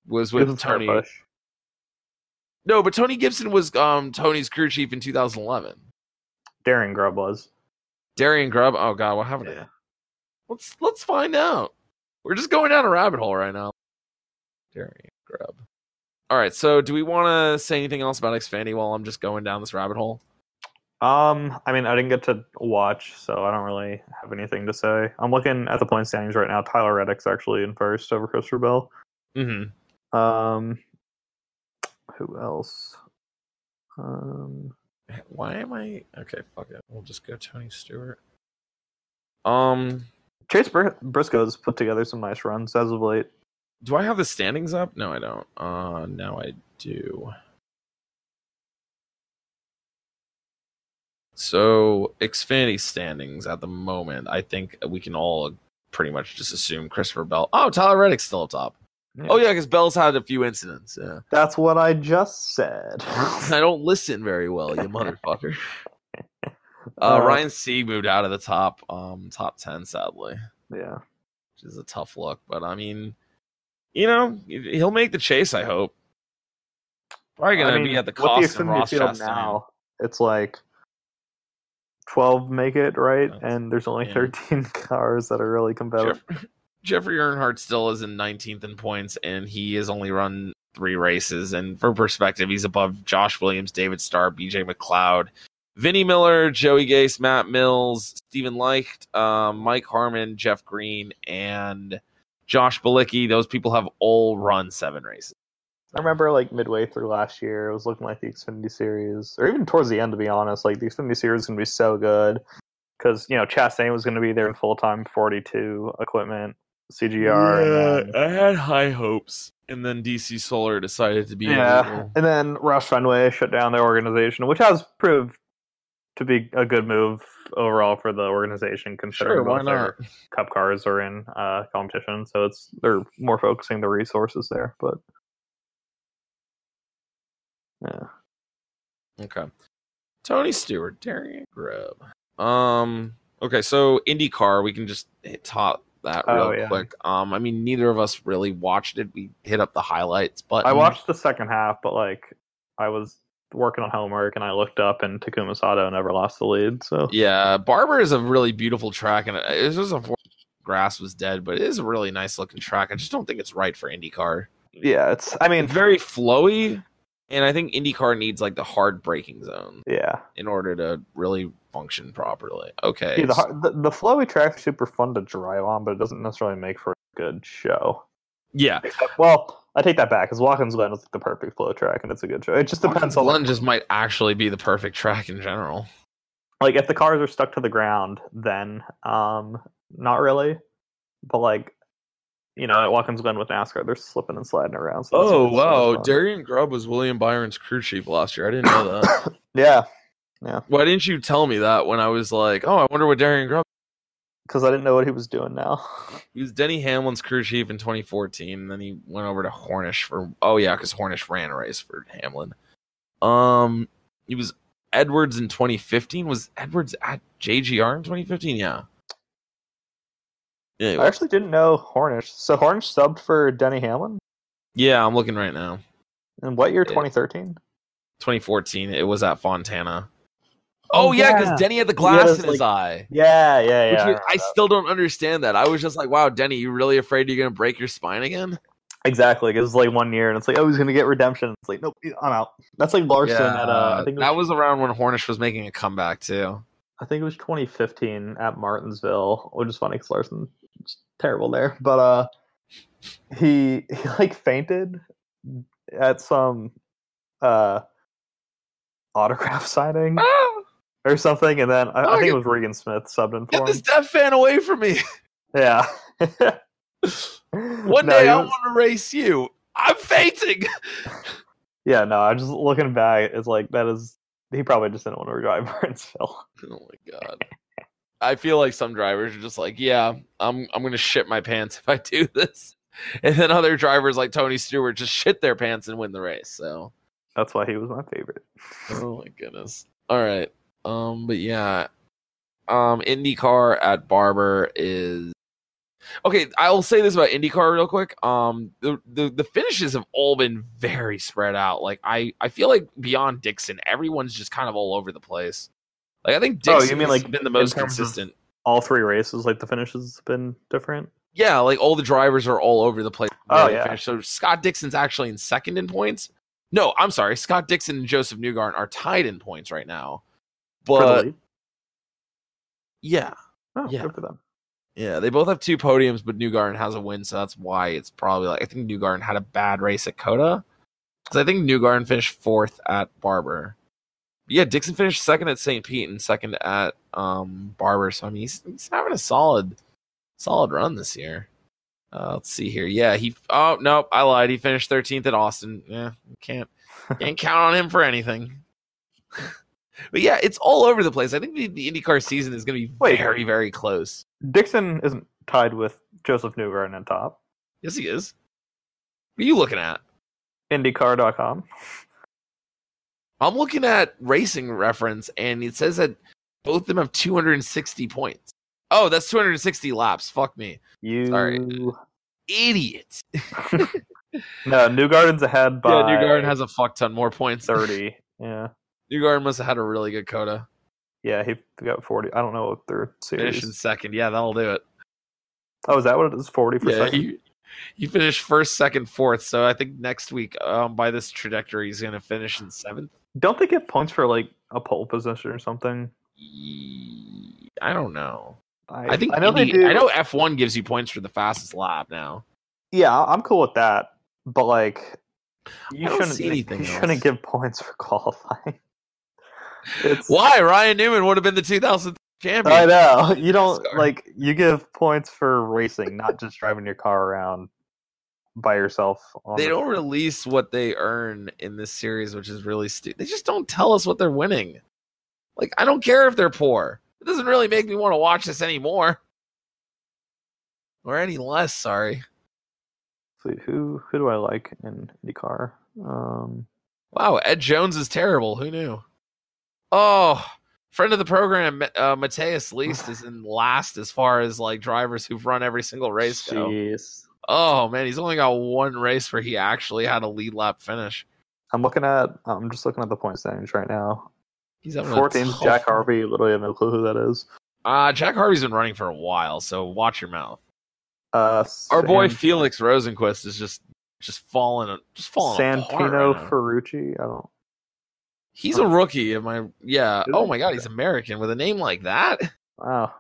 was with Tony. No, but Tony Gibson was um Tony's crew chief in two thousand eleven. Darian Grubb was. Darian Grubb. Oh God, what happened? Yeah. Let's let's find out. We're just going down a rabbit hole right now. Darian Grubb. All right, so do we want to say anything else about Xfinity while I'm just going down this rabbit hole? Um, I mean, I didn't get to watch, so I don't really have anything to say. I'm looking at the point standings right now. Tyler Reddick's actually in first over Christopher Bell. Mm-hmm. Um, who else? Um, why am I... Okay, fuck it. We'll just go Tony Stewart. Um, Chase Br- Briscoe's put together some nice runs as of late. Do I have the standings up? No, I don't. Uh, now I do. So, Xfinity standings at the moment, I think we can all pretty much just assume Christopher Bell. Oh, Tyler Reddick's still up top. Yeah. Oh, yeah, because Bell's had a few incidents. Yeah. That's what I just said. I don't listen very well, you motherfucker. Uh, uh, Ryan C. moved out of the top um, top ten, sadly. Yeah. Which is a tough look. But, I mean, you know, he'll make the chase, I hope. Probably going to I mean, be at the cost of Ross field now. It's like twelve make it, right? That's, and there's only yeah. thirteen cars that are really competitive. Jeff- Jeffrey Earnhardt still is in nineteenth in points, and he has only run three races. And for perspective, he's above Josh Williams, David Starr, B J McLeod, Vinny Miller, Joey Gase, Matt Mills, Stephen Leicht, um, Mike Harmon, Jeff Green, and Josh Bilicki. Those people have all run seven races. I remember, like, midway through last year, it was looking like the Xfinity Series, or even towards the end, to be honest, like, the Xfinity Series is going to be so good because, you know, Chastain was going to be there in full-time forty-two equipment, C G R. Yeah, and then, I had high hopes, and then D C Solar decided to be yeah, illegal. And then Roush Fenway shut down their organization, which has proved to be a good move overall for the organization, considering sure, their Cup cars are in uh, competition, so it's they're more focusing the resources there, but... Yeah. Okay. Tony Stewart, Darian Grubb. Um. Okay, so IndyCar, we can just hit top that real oh, yeah. quick. Um. I mean, neither of us really watched it. We hit up the highlights, but I watched the second half. But like, I was working on homework, and I looked up, and Takuma Sato never lost the lead. So yeah, Barber is a really beautiful track, and it was a grass was dead, but it is a really nice looking track. I just don't think it's right for IndyCar. Yeah, it's. I mean, it's very flowy. And I think IndyCar needs, like, the hard braking zone. Yeah. In order to really function properly. Okay. Yeah, the, hard, the, the flowy track's super fun to drive on, but it doesn't necessarily make for a good show. Yeah. Except, well, I take that back, because Watkins Glen was like, the perfect flow track, and it's a good show. It just depends Watkins on... Glen just might actually be the perfect track in general. Like, if the cars are stuck to the ground, then um, not really. But, like... You know, at Watkins Glen with NASCAR, they're slipping and sliding around. So oh, wow. Darian Grubb was William Byron's crew chief last year. I didn't know that. yeah. yeah. Why didn't you tell me that when I was like, oh, I wonder what Darian Grubb... Because I didn't know what he was doing now. He was Denny Hamlin's crew chief in twenty fourteen, and then he went over to Hornish for... Oh, yeah, because Hornish ran a race for Hamlin. Um, He was Edwards in twenty fifteen. Was Edwards at J G R in twenty fifteen? Yeah. Yeah, I actually didn't know Hornish. So Hornish subbed for Denny Hamlin? Yeah, I'm looking right now. In what year, twenty thirteen? twenty fourteen. It was at Fontana. Oh, oh yeah, because yeah. Denny had the glass yeah, in like, his eye. Yeah, yeah, yeah. Which I, I still don't understand that. I was just like, wow, Denny, you really afraid you're going to break your spine again? Exactly. It was like one year, and it's like, oh, he's going to get redemption. It's like, nope, I'm out. That's like Larson. Yeah, at uh, I think was, that was around when Hornish was making a comeback, too. I think it was twenty fifteen at Martinsville, which is funny because Larson... It's terrible there, but uh he he like fainted at some uh autograph signing ah! or something, and then I, oh, I think it was Regan Smith subbed in for him. Get this deaf fan away from me. Yeah. One no, day I was... want to race you. I'm fainting. Yeah, no, I'm just looking back, it's like that is he probably just didn't want to drive Martinsville. Oh my god. I feel like some drivers are just like, yeah, I'm I'm gonna shit my pants if I do this, and then other drivers like Tony Stewart just shit their pants and win the race. So that's why he was my favorite. Oh my goodness! All right, um, but yeah, um, IndyCar at Barber is okay. I will say this about IndyCar real quick. Um, the the, the finishes have all been very spread out. Like I, I feel like beyond Dixon, everyone's just kind of all over the place. Like I think Dixon's oh, you mean like been the most consistent. All three races, like the finishes have been different. Yeah, like all the drivers are all over the place. Oh yeah. Finish. So Scott Dixon's actually in second in points. No, I'm sorry. Scott Dixon and Joseph Newgarden are tied in points right now. But for the lead? Yeah. Oh, yeah. Good for them. Yeah, they both have two podiums, but Newgarden has a win, so that's why it's probably like I think Newgarden had a bad race at Coda. Because I think Newgarden finished fourth at Barber. Yeah, Dixon finished second at Saint Pete and second at um, Barber. So I mean, he's, he's having a solid, solid run this year. Uh, let's see here. Yeah, he. Oh no, I lied. He finished thirteenth at Austin. Yeah, you can't can't count on him for anything. But yeah, it's all over the place. I think the, the IndyCar season is going to be Wait, very, very close. Dixon isn't tied with Joseph Newgarden on top. Yes, he is. What are you looking at? IndyCar dot com. I'm looking at Racing Reference, and it says that both of them have two hundred sixty points. Oh, that's two hundred sixty laps. Fuck me. You Sorry. Idiot. No, New Garden's ahead by. Yeah, New Garden has a fuck ton more points. thirty. Yeah. New Garden must have had a really good coda. Yeah, he got forty. I don't know what their series. Finished in second. Yeah, that'll do it. Oh, is that what it is? forty for yeah, second? You, you finished first, second, fourth. So I think next week, um, by this trajectory, he's going to finish in seventh. Don't they get points for like a pole position or something? I don't know. I, I think I know Indy, they do. I know F one gives you points for the fastest lap now. Yeah, I'm cool with that. But like, you shouldn't, you shouldn't give points for qualifying. It's, Why Ryan Newman would have been the two thousand champion? I know you don't like you give points for racing, not just driving your car around by yourself. On they the don't track. Release what they earn in this series, which is really stupid. They just don't tell us what they're winning. Like I don't care if they're poor. It doesn't really make me want to watch this anymore, or any less. Sorry. Who who do I like in IndyCar? Um, wow, Ed Jones is terrible. Who knew? Oh, friend of the program, uh, Mateus Least is in last as far as like drivers who've run every single race. Jeez. Go. Oh man, he's only got one race where he actually had a lead lap finish. I'm looking at. I'm just looking at the point standings right now. He's up fourteenth. Jack Harvey. Literally have no clue who that is. Uh Jack Harvey's been running for a while, so watch your mouth. Uh, Our San- boy Felix Rosenquist is just just falling, just falling. Santino right Ferrucci, I don't. He's oh. a rookie. Am I? Yeah. Really? Oh my god, he's American with a name like that. Wow.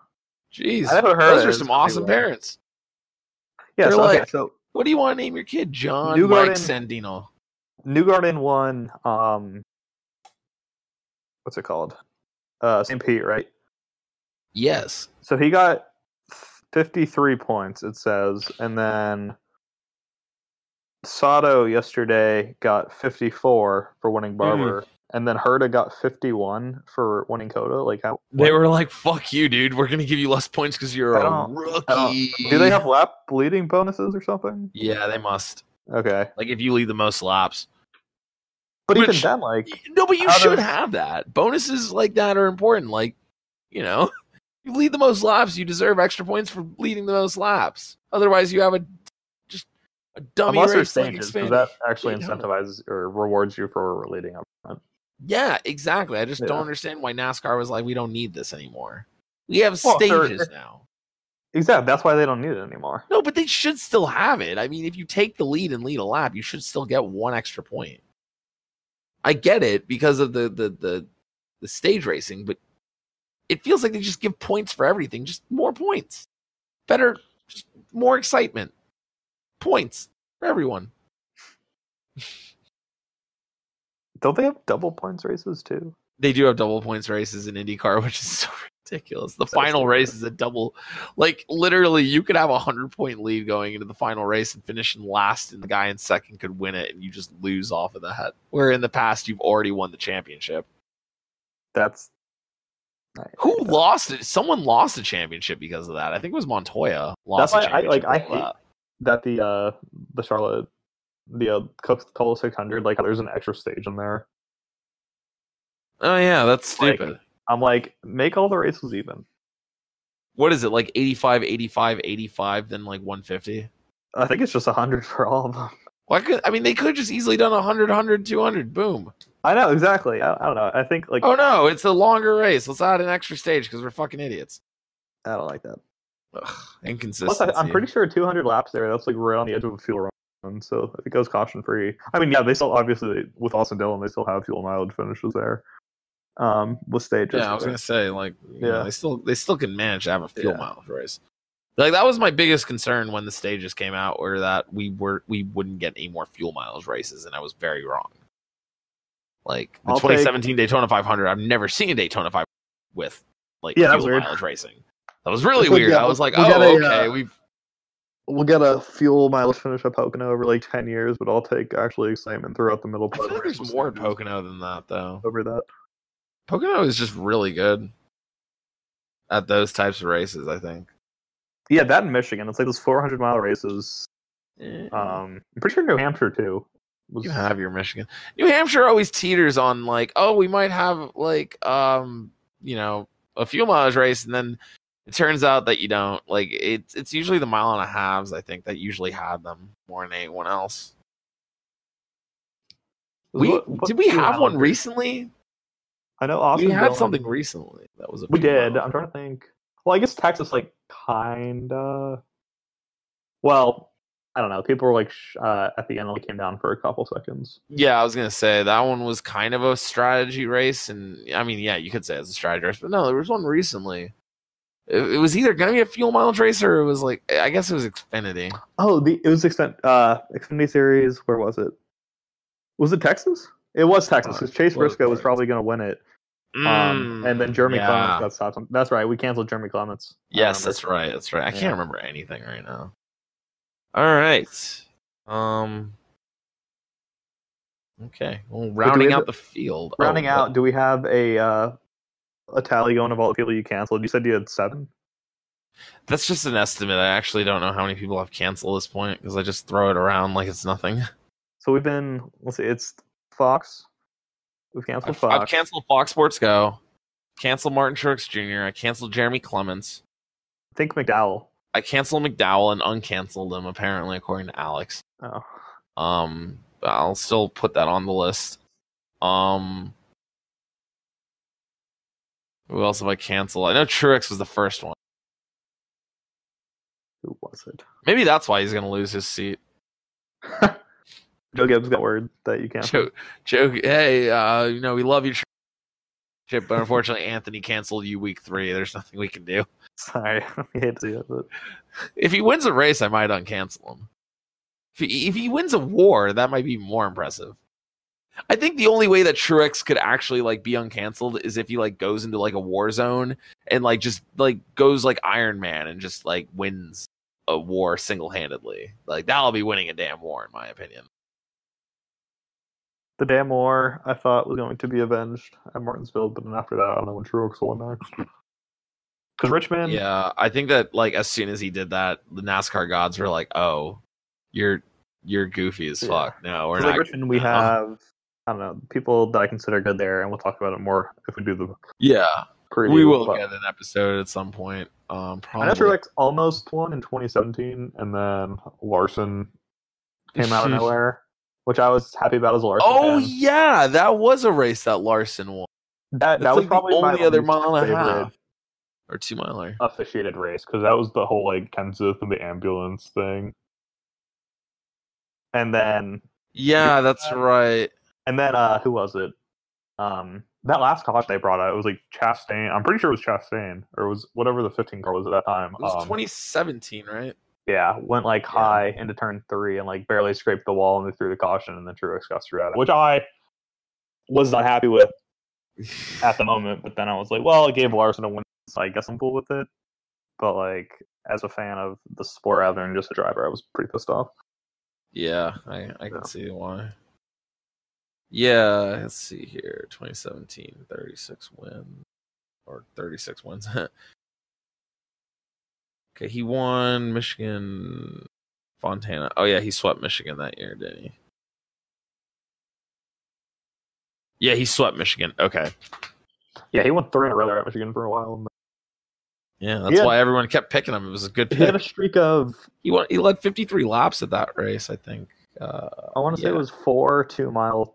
Jeez, I never heard. Those are some awesome anyway. Parents. Yeah. They're so, like, okay, so what do you want to name your kid? John New Mike Garden, Sandino. New Garden won. Um, what's it called? Uh, Saint Pete, right? Yes. So he got fifty-three points, it says. And then Sato yesterday got fifty-four for winning Barber. Mm. And then Herta got fifty-one for winning Coda. Like how, They what? were like, fuck you, dude. We're going to give you less points because you're a rookie. Do they have lap leading bonuses or something? Yeah, they must. Okay. Like if you lead the most laps. But Which, even then, like... No, but you should does... have that. Bonuses like that are important. Like, you know... You lead the most laps, you deserve extra points for leading the most laps. Otherwise, you have a just a dummy Unless race. Unless there's changes, because that actually incentivizes or rewards you for leading up front. Yeah, exactly. I just yeah. don't understand why NASCAR was like, we don't need this anymore. We have well, stages they're, now. Exactly. That's why they don't need it anymore. No, but they should still have it. I mean, if you take the lead and lead a lap, you should still get one extra point. I get it because of the the the, the stage racing, but it feels like they just give points for everything. Just more points. Better, just more excitement. Points for everyone. Don't they have double points races too? They do have double points races in IndyCar, which is so ridiculous. The final race is a double. Like, literally, you could have a one hundred point lead going into the final race and finish in last, and the guy in second could win it, and you just lose off of that. Where in the past, you've already won the championship. That's... Who that. lost it? Someone lost the championship because of that. I think it was Montoya. Lost That's why I like. I hate that, that the uh, the Charlotte the uh, Coca-Cola six hundred. Like, there's an extra stage in there. Oh yeah, that's stupid. Like, I'm like, make all the races even. What is it like? eighty-five, eighty-five, eighty-five, then like one fifty. I think it's just one hundred for all of them. Why could I mean they could just easily done one hundred, one hundred, two hundred. Boom. I know, exactly. I, I don't know. I think like... Oh, no, it's a longer race. Let's add an extra stage because we're fucking idiots. I don't like that. Ugh, inconsistency. Plus, I, I'm pretty sure two hundred laps there, that's like right on the edge of a fuel run, so it goes caution-free. I mean, yeah, they still, obviously, with Austin Dillon, they still have fuel mileage finishes there. Um, with stages. Yeah, I was going to say, like, yeah. know, they still they still can manage to have a fuel yeah. mileage race. Like, that was my biggest concern when the stages came out, where that we were we wouldn't get any more fuel mileage races, and I was very wrong. Like the I'll twenty seventeen take... Daytona five hundred, I've never seen a Daytona five hundred with like yeah, fuel mileage racing. That was really we'll weird. Get, I was like, we'll oh, a, okay, uh, we've we'll get a fuel mileage finish at Pocono over like ten years, but I'll take actually excitement throughout the middle. I think there's more at Pocono than that though. Over that, Pocono is just really good at those types of races. I think. Yeah, that in Michigan, it's like those four hundred mile races. Yeah. Um, I'm pretty sure New Hampshire too. You have your Michigan. New Hampshire always teeters on like, oh, we might have like, um, you know, a few miles race, and then it turns out that you don't. Like, it's it's usually the mile and a halves. I think that usually had them more than anyone else. We what, what, did we have one recently? I know Austin we had Dillon. something recently that was a we did. Miles. I'm trying to think. Well, I guess Texas, like, kinda. Well, I don't know. People were like uh, at the end, only came down for a couple seconds. Yeah, I was gonna say that one was kind of a strategy race, and I mean, yeah, you could say it's a strategy race, but no, there was one recently. It was either going to be a fuel mileage race or it was like, I guess it was Xfinity. Oh, the it was Xfinity, uh, Xfinity Series. Where was it? Was it Texas? It was Texas because Chase Briscoe was probably going to win it. Mm, um, and then Jeremy yeah. Clements got stopped. That's right. We canceled Jeremy Clements. Yes, that's right. That's right. I yeah. can't remember anything right now. All right. Um. Okay. Well, rounding we out the field. Rounding oh, out, what? do we have a... Uh, a tally going of all the people you canceled? You said you had seven? That's just an estimate. I actually don't know how many people I've canceled at this point because I just throw it around like it's nothing. So we've been, let's see, it's Fox. We've canceled I've, Fox. I've canceled Fox Sports Go. Canceled Martin Truex Junior I canceled Jeremy Clements. I think McDowell. I canceled McDowell and uncanceled him, apparently, according to Alex. Oh. Um, I'll still put that on the list. Um... Who else have I canceled? I know Truex was the first one. Who was it? Maybe that's why he's going to lose his seat. Joe Gibbs got word that you canceled. Joe, Joe hey, uh, you know, we love you, Chip, but unfortunately, Anthony canceled you week three. There's nothing we can do. Sorry. I hate to see that. But... If he wins a race, I might uncancel him. If he, if he wins a war, that might be more impressive. I think the only way that Truex could actually like be uncanceled is if he like goes into like a war zone and like just like goes like Iron Man and just like wins a war single handedly. Like that'll be winning a damn war in my opinion. The damn war I thought was going to be avenged at Martinsville, but then after that I don't know when Truex will win next. Because Richman, yeah, I think that like as soon as he did that, the NASCAR gods were like, "Oh, you're you're goofy as fuck." Yeah. No, we're not. Like Richman, we have. I don't know, people that I consider good there, and we'll talk about it more if we do the yeah. Preview, we will but. get an episode at some point. Um, probably. I know Truex almost won in twenty seventeen, and then Larson came out of nowhere, which I was happy about as a Larson. Oh fan. yeah, that was a race that Larson won. That That's that was like probably the only my other mile and a half or two miler officiated race because that was the whole like Kenseth and the ambulance thing, and then yeah, that's uh, right. And then, uh, who was it? Um, that last college they brought out, it was like Chastain. I'm pretty sure it was Chastain, or it was whatever the fifteen car was at that time. It was um, twenty seventeen, right? Yeah, went like high yeah. into turn three and like barely scraped the wall and they threw the caution, and then Truex got screwed out, which I was not happy with at the moment. But then I was like, well, it gave Larson a win, so I guess I'm cool with it. But like, as a fan of the sport rather than just a driver, I was pretty pissed off. Yeah, I, I can yeah. see why. Yeah, let's see here. twenty seventeen, thirty-six wins. Or thirty-six wins. Okay, he won Michigan, Fontana. Oh, yeah, he swept Michigan that year, didn't he? Yeah, he swept Michigan. Okay. Yeah, he won three in a row at Michigan for a while. Yeah, that's yeah. why everyone kept picking him. It was a good pick. He had a streak of... He, won, he led fifty-three laps at that race, I think. Uh, I want to yeah. say it was four two-mile...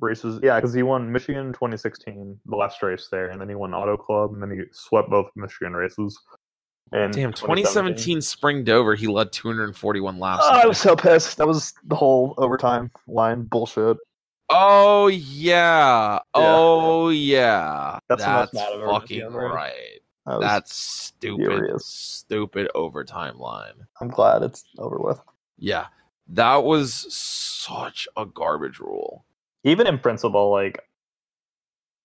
races, yeah, because he won Michigan twenty sixteen, the last race there, and then he won Auto Club, and then he swept both Michigan races. And damn, twenty seventeen Spring Dover, he led two hundred forty-one laps. Oh, I was so pissed. That was the whole overtime line bullshit. Oh, yeah. yeah. Oh, yeah. That's, That's fucking again, right. right. That's stupid, furious. stupid overtime line. I'm glad it's over with. Yeah, that was such a garbage rule. Even in principle, like,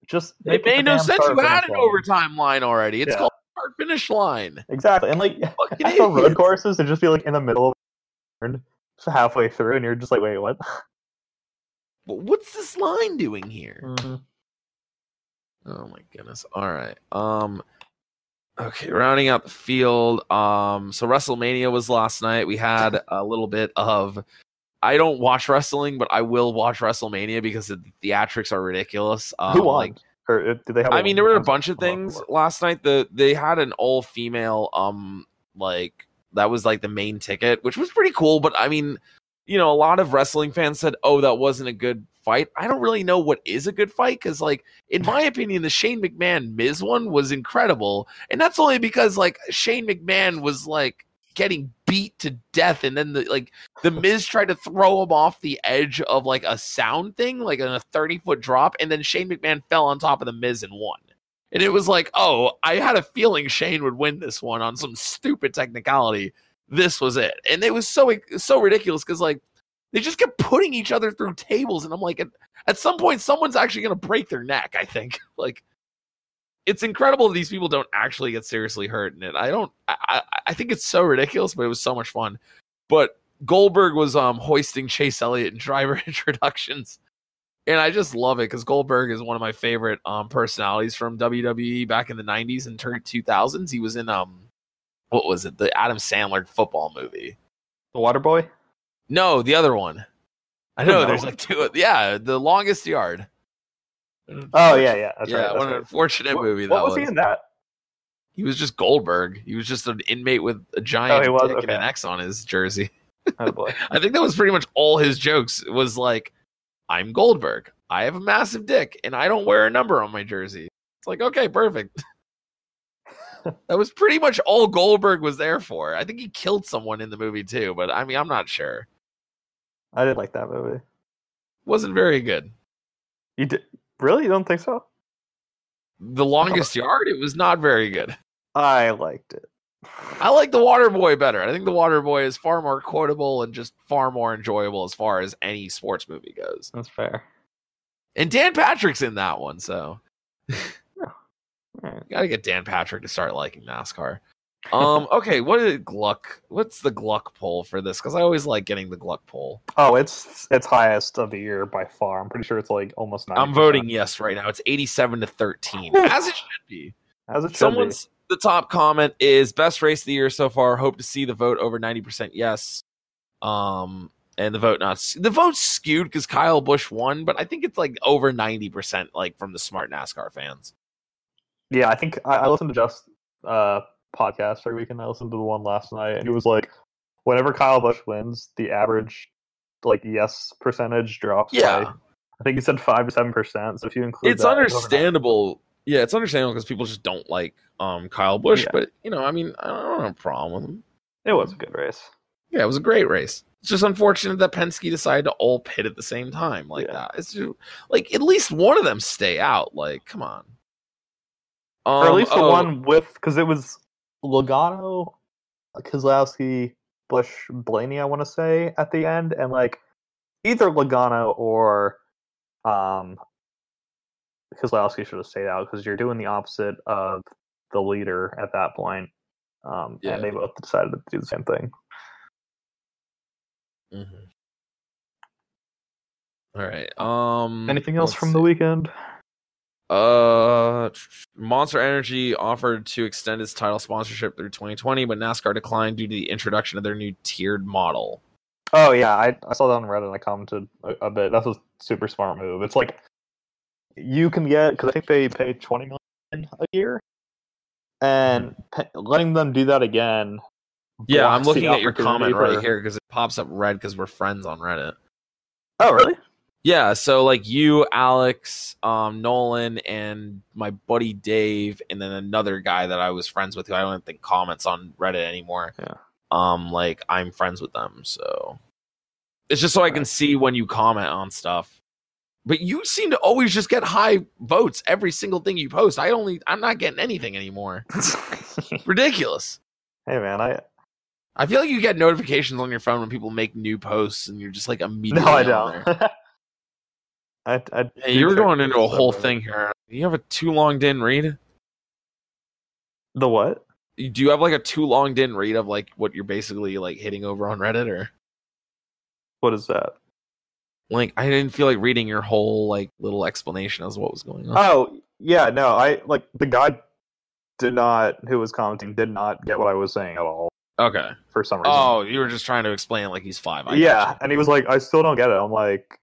just... It made no sense. You had an overtime line already. It's yeah. called start-finish line. Exactly. And, like, at the road courses, it'd just be, like, in the middle of a turn, just halfway through, and you're just like, wait, what? But what's this line doing here? Mm-hmm. Oh, my goodness. All right. Um, okay, rounding out the field. Um, so WrestleMania was last night. We had a little bit of... I don't watch wrestling, but I will watch WrestleMania because the theatrics are ridiculous. Um, Who won? Like, or did they have I mean, there were a bunch of things last night. The they had an all-female, um, like that was like the main ticket, which was pretty cool. But I mean, you know, a lot of wrestling fans said, oh, that wasn't a good fight. I don't really know what is a good fight, because, like, in my opinion, the Shane McMahon Miz one was incredible. And that's only because, like, Shane McMahon was, like, getting beat to death, and then the like the Miz tried to throw him off the edge of, like, a sound thing, like in a thirty foot drop, and then Shane McMahon fell on top of the Miz and won. And it was like, oh, I had a feeling Shane would win this one on some stupid technicality. This was it. And it was so so ridiculous, because, like, they just kept putting each other through tables, and I'm like, at, at some point someone's actually gonna break their neck, I think. Like, it's incredible that these people don't actually get seriously hurt in it. I don't. I, I think it's so ridiculous, but it was so much fun. But Goldberg was um, hoisting Chase Elliott in driver introductions, and I just love it, because Goldberg is one of my favorite um, personalities from W W E back in the nineties and two thousands. He was in um, what was it? The Adam Sandler football movie, The Waterboy. No, the other one. I know, I know there's like two. Yeah, The Longest Yard. Oh yeah, yeah, that's yeah. Right, that's what an unfortunate right. movie. What, that what was, was he in that? He was just Goldberg. He was just an inmate with a giant oh, dick okay. and an X on his jersey. Oh boy! I think that was pretty much all his jokes. It was like, I'm Goldberg. I have a massive dick, and I don't wear a number on my jersey. It's like, okay, perfect. That was pretty much all Goldberg was there for. I think he killed someone in the movie too, but I mean, I'm not sure. I didn't like that movie. Wasn't very good. You did. Really? You don't think so? The Longest Yard? It was not very good. I liked it. I like The Waterboy better. I think The Waterboy is far more quotable and just far more enjoyable as far as any sports movie goes. That's fair. And Dan Patrick's in that one, so yeah. Right. Gotta get Dan Patrick to start liking NASCAR. Um, okay, what is Gluck? What's the Gluck poll for this? Because I always like getting the Gluck poll. Oh, it's it's highest of the year by far. I'm pretty sure it's like almost ninety percent. I'm voting yes right now. It's eighty-seven to thirteen, as it should be. As it should Someone's, be. The top comment is best race of the year so far. Hope to see the vote over ninety percent. Yes. Um, and the vote not the vote's skewed because Kyle Busch won, but I think it's like over ninety percent, like from the smart NASCAR fans. Yeah, I think I, I listened to just. Uh, podcast every weekend. I listened to the one last night, and it was like, whenever Kyle Busch wins, the average like yes percentage drops. Yeah, by, I think he said five to seven percent. So if you include, it's that, understandable. Yeah, it's understandable because people just don't like um Kyle Busch. Yeah. But you know, I mean, I don't have a problem with him. It was a good race. Yeah, it was a great race. It's just unfortunate that Penske decided to all pit at the same time like yeah. that. It's just, like, at least one of them stay out. Like, come on. Um, or at least the oh, one with because it was. Logano, Keselowski, Busch, Blaney, I want to say, at the end. And, like, either Logano or um, Keselowski should have stayed out because you're doing the opposite of the leader at that point. Um, yeah. And they both decided to do the same thing. Mm-hmm. All right. Um, Anything else from see. the weekend? Uh, Monster Energy offered to extend its title sponsorship through twenty twenty, but NASCAR declined due to the introduction of their new tiered model. Oh yeah, I, I saw that on Reddit and I commented a, a bit. That's a super smart move. It's like you can get because I think they pay twenty million dollars a year, and pe- letting them do that again. Yeah, I'm looking at your comment for... right here because it pops up red because we're friends on Reddit. Oh really? Yeah, so like you, Alex, um, Nolan, and my buddy Dave, and then another guy that I was friends with who I don't think comments on Reddit anymore. Yeah. Um, like I'm friends with them, so it's just so All I right. can see when you comment on stuff. But you seem to always just get high votes every single thing you post. I only I'm not getting anything anymore. Ridiculous. Hey man, I I feel like you get notifications on your phone when people make new posts, and you're just like immediately. No, I on don't. There. I, I yeah, you're going into a whole thing here. You have a too long didn't read? The what? Do you have like a too long didn't read of like what you're basically like hitting over on Reddit or? What is that? Like, I didn't feel like reading your whole like little explanation as to what was going on. Oh, yeah, no, I like the guy did not, who was commenting, did not get what I was saying at all. Okay. For some reason. Oh, you were just trying to explain like he's five. I yeah, gotcha. And he was like, I still don't get it. I'm like,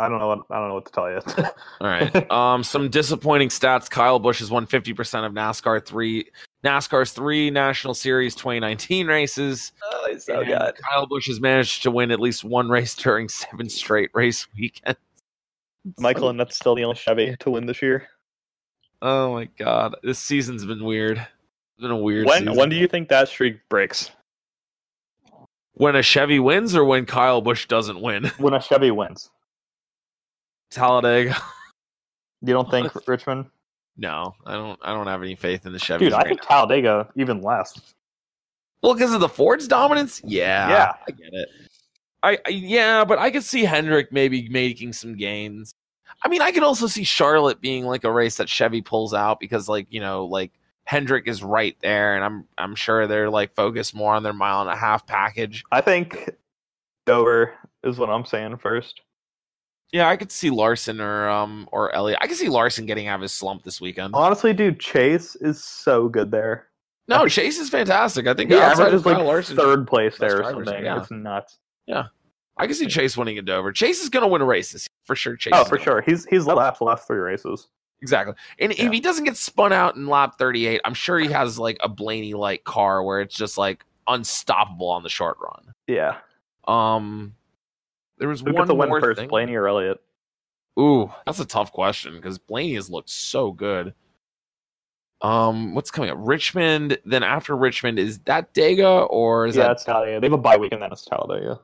I don't know. What, I don't know what to tell you. All right. Um, some disappointing stats. Kyle Busch has won fifty percent of NASCAR three NASCAR's three National Series twenty nineteen races. Oh, it's so good. Kyle Busch has managed to win at least one race during seven straight race weekends. Michael and that's still the only Chevy to win this year. Oh my God, this season's been weird. It's been a weird. When season. When do you think that streak breaks? When a Chevy wins, or when Kyle Busch doesn't win? When a Chevy wins. Talladega. You don't think Richmond? No, I don't. I don't have any faith in the Chevys. Dude, I right think now. Talladega even less. Well, because of the Ford's dominance. Yeah, yeah, I get it. I, I yeah, but I could see Hendrick maybe making some gains. I mean, I can also see Charlotte being like a race that Chevy pulls out because, like, you know, like Hendrick is right there, and I'm I'm sure they're like focused more on their mile and a half package. I think Dover is what I'm saying first. Yeah, I could see Larson or um or Elliott. I could see Larson getting out of his slump this weekend. Honestly, dude, Chase is so good there. No, think, Chase is fantastic. I think yeah, outside is like Larson, third place there or something. Yeah. It's nuts. Yeah. I can see Chase winning at Dover. Chase is going to win a race this year. For sure, Chase. Oh, for sure. Win. He's he's lapped the last three races. Exactly. And yeah. if he doesn't get spun out in lap thirty-eight, I'm sure he has like a Blaney-like car where it's just like unstoppable on the short run. Yeah. Um, there was Who one the more win first, thing. Blaney or Elliott? Ooh, that's a tough question because Blaney has looked so good. Um, what's coming up? Richmond. Then after Richmond, is that Dega or is yeah, that? Yeah, it's Talladega. They have a bye week and then it's Talladega.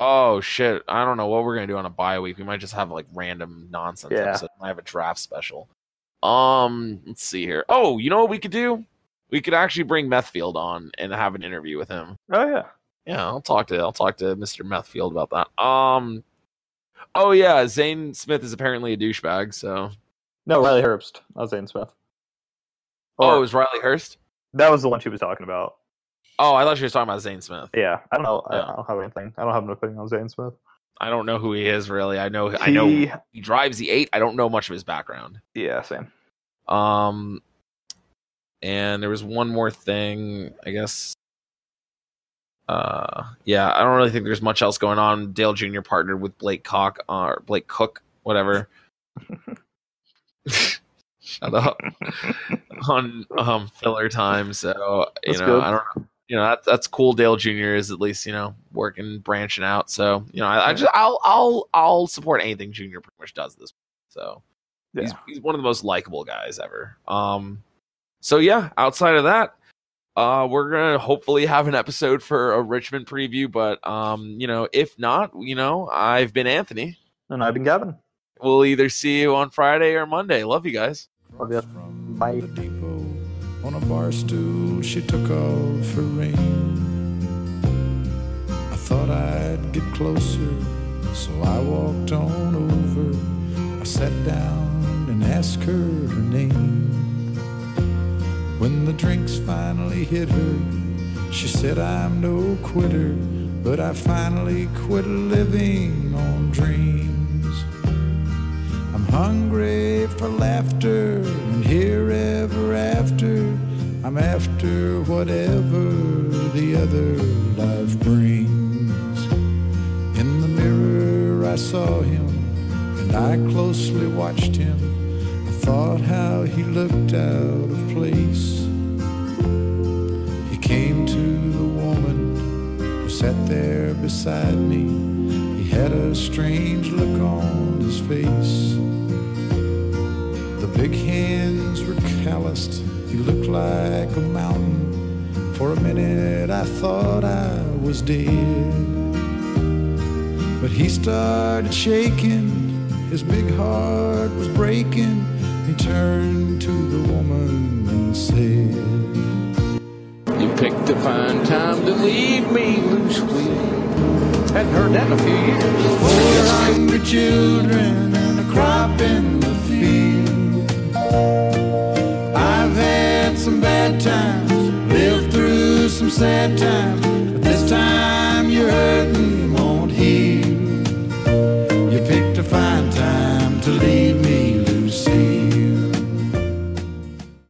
Oh, shit. I don't know what we're going to do on a bye week. We might just have, like, random nonsense yeah. episode. I have a draft special. Um, let's see here. Oh, you know what we could do? We could actually bring Methfield on and have an interview with him. Oh, yeah. Yeah, I'll talk to I'll talk to Mister Methfield about that. Um, Oh, yeah, Zane Smith is apparently a douchebag, so... No, Riley Herbst. Not Zane Smith. Or, oh, it was Riley Herbst? That was the one she was talking about. Oh, I thought you were talking about Zane Smith. Yeah, I don't know. Yeah. I don't have anything. I don't have an opinion on Zane Smith. I don't know who he is really. I know. He... I know he drives the eight. I don't know much of his background. Yeah, same. Um, and there was one more thing. I guess. Uh, yeah, I don't really think there's much else going on. Dale Junior partnered with Blake Cock uh, or Blake Cook, whatever. Shut up on um, filler time. So you that's know, good. I don't know. You know that, that's cool. Dale Junior is at least you know working, branching out. So you know, I, I just I'll I'll I'll support anything Junior pretty much does this. So yeah. he's he's one of the most likable guys ever. Um, so yeah, outside of that, uh, we're gonna hopefully have an episode for a Richmond preview. But um, you know, if not, you know, I've been Anthony and I've been Gavin. We'll either see you on Friday or Monday. Love you guys. Love you. Bye. On a bar stool, she took off her ring. I thought I'd get closer, so I walked on over. I sat down and asked her her name. When the drinks finally hit her, she said, I'm no quitter, but I finally quit living on dreams. I'm hungry for laughter and here ever after. I'm after whatever the other life brings. In the mirror I saw him and I closely watched him. I thought how he looked out of place. He came to the woman who sat there beside me. He had a strange look on his face. The big hands were calloused. He looked like a mountain. For a minute I thought I was dead. But he started shaking. His big heart was breaking. He turned to the woman and said, you picked a fine time to leave me, loose wheel. Hadn't heard that in a few years. Four hungry children and a crop in the field. I've had some bad times, lived through some sad times, but this time you heard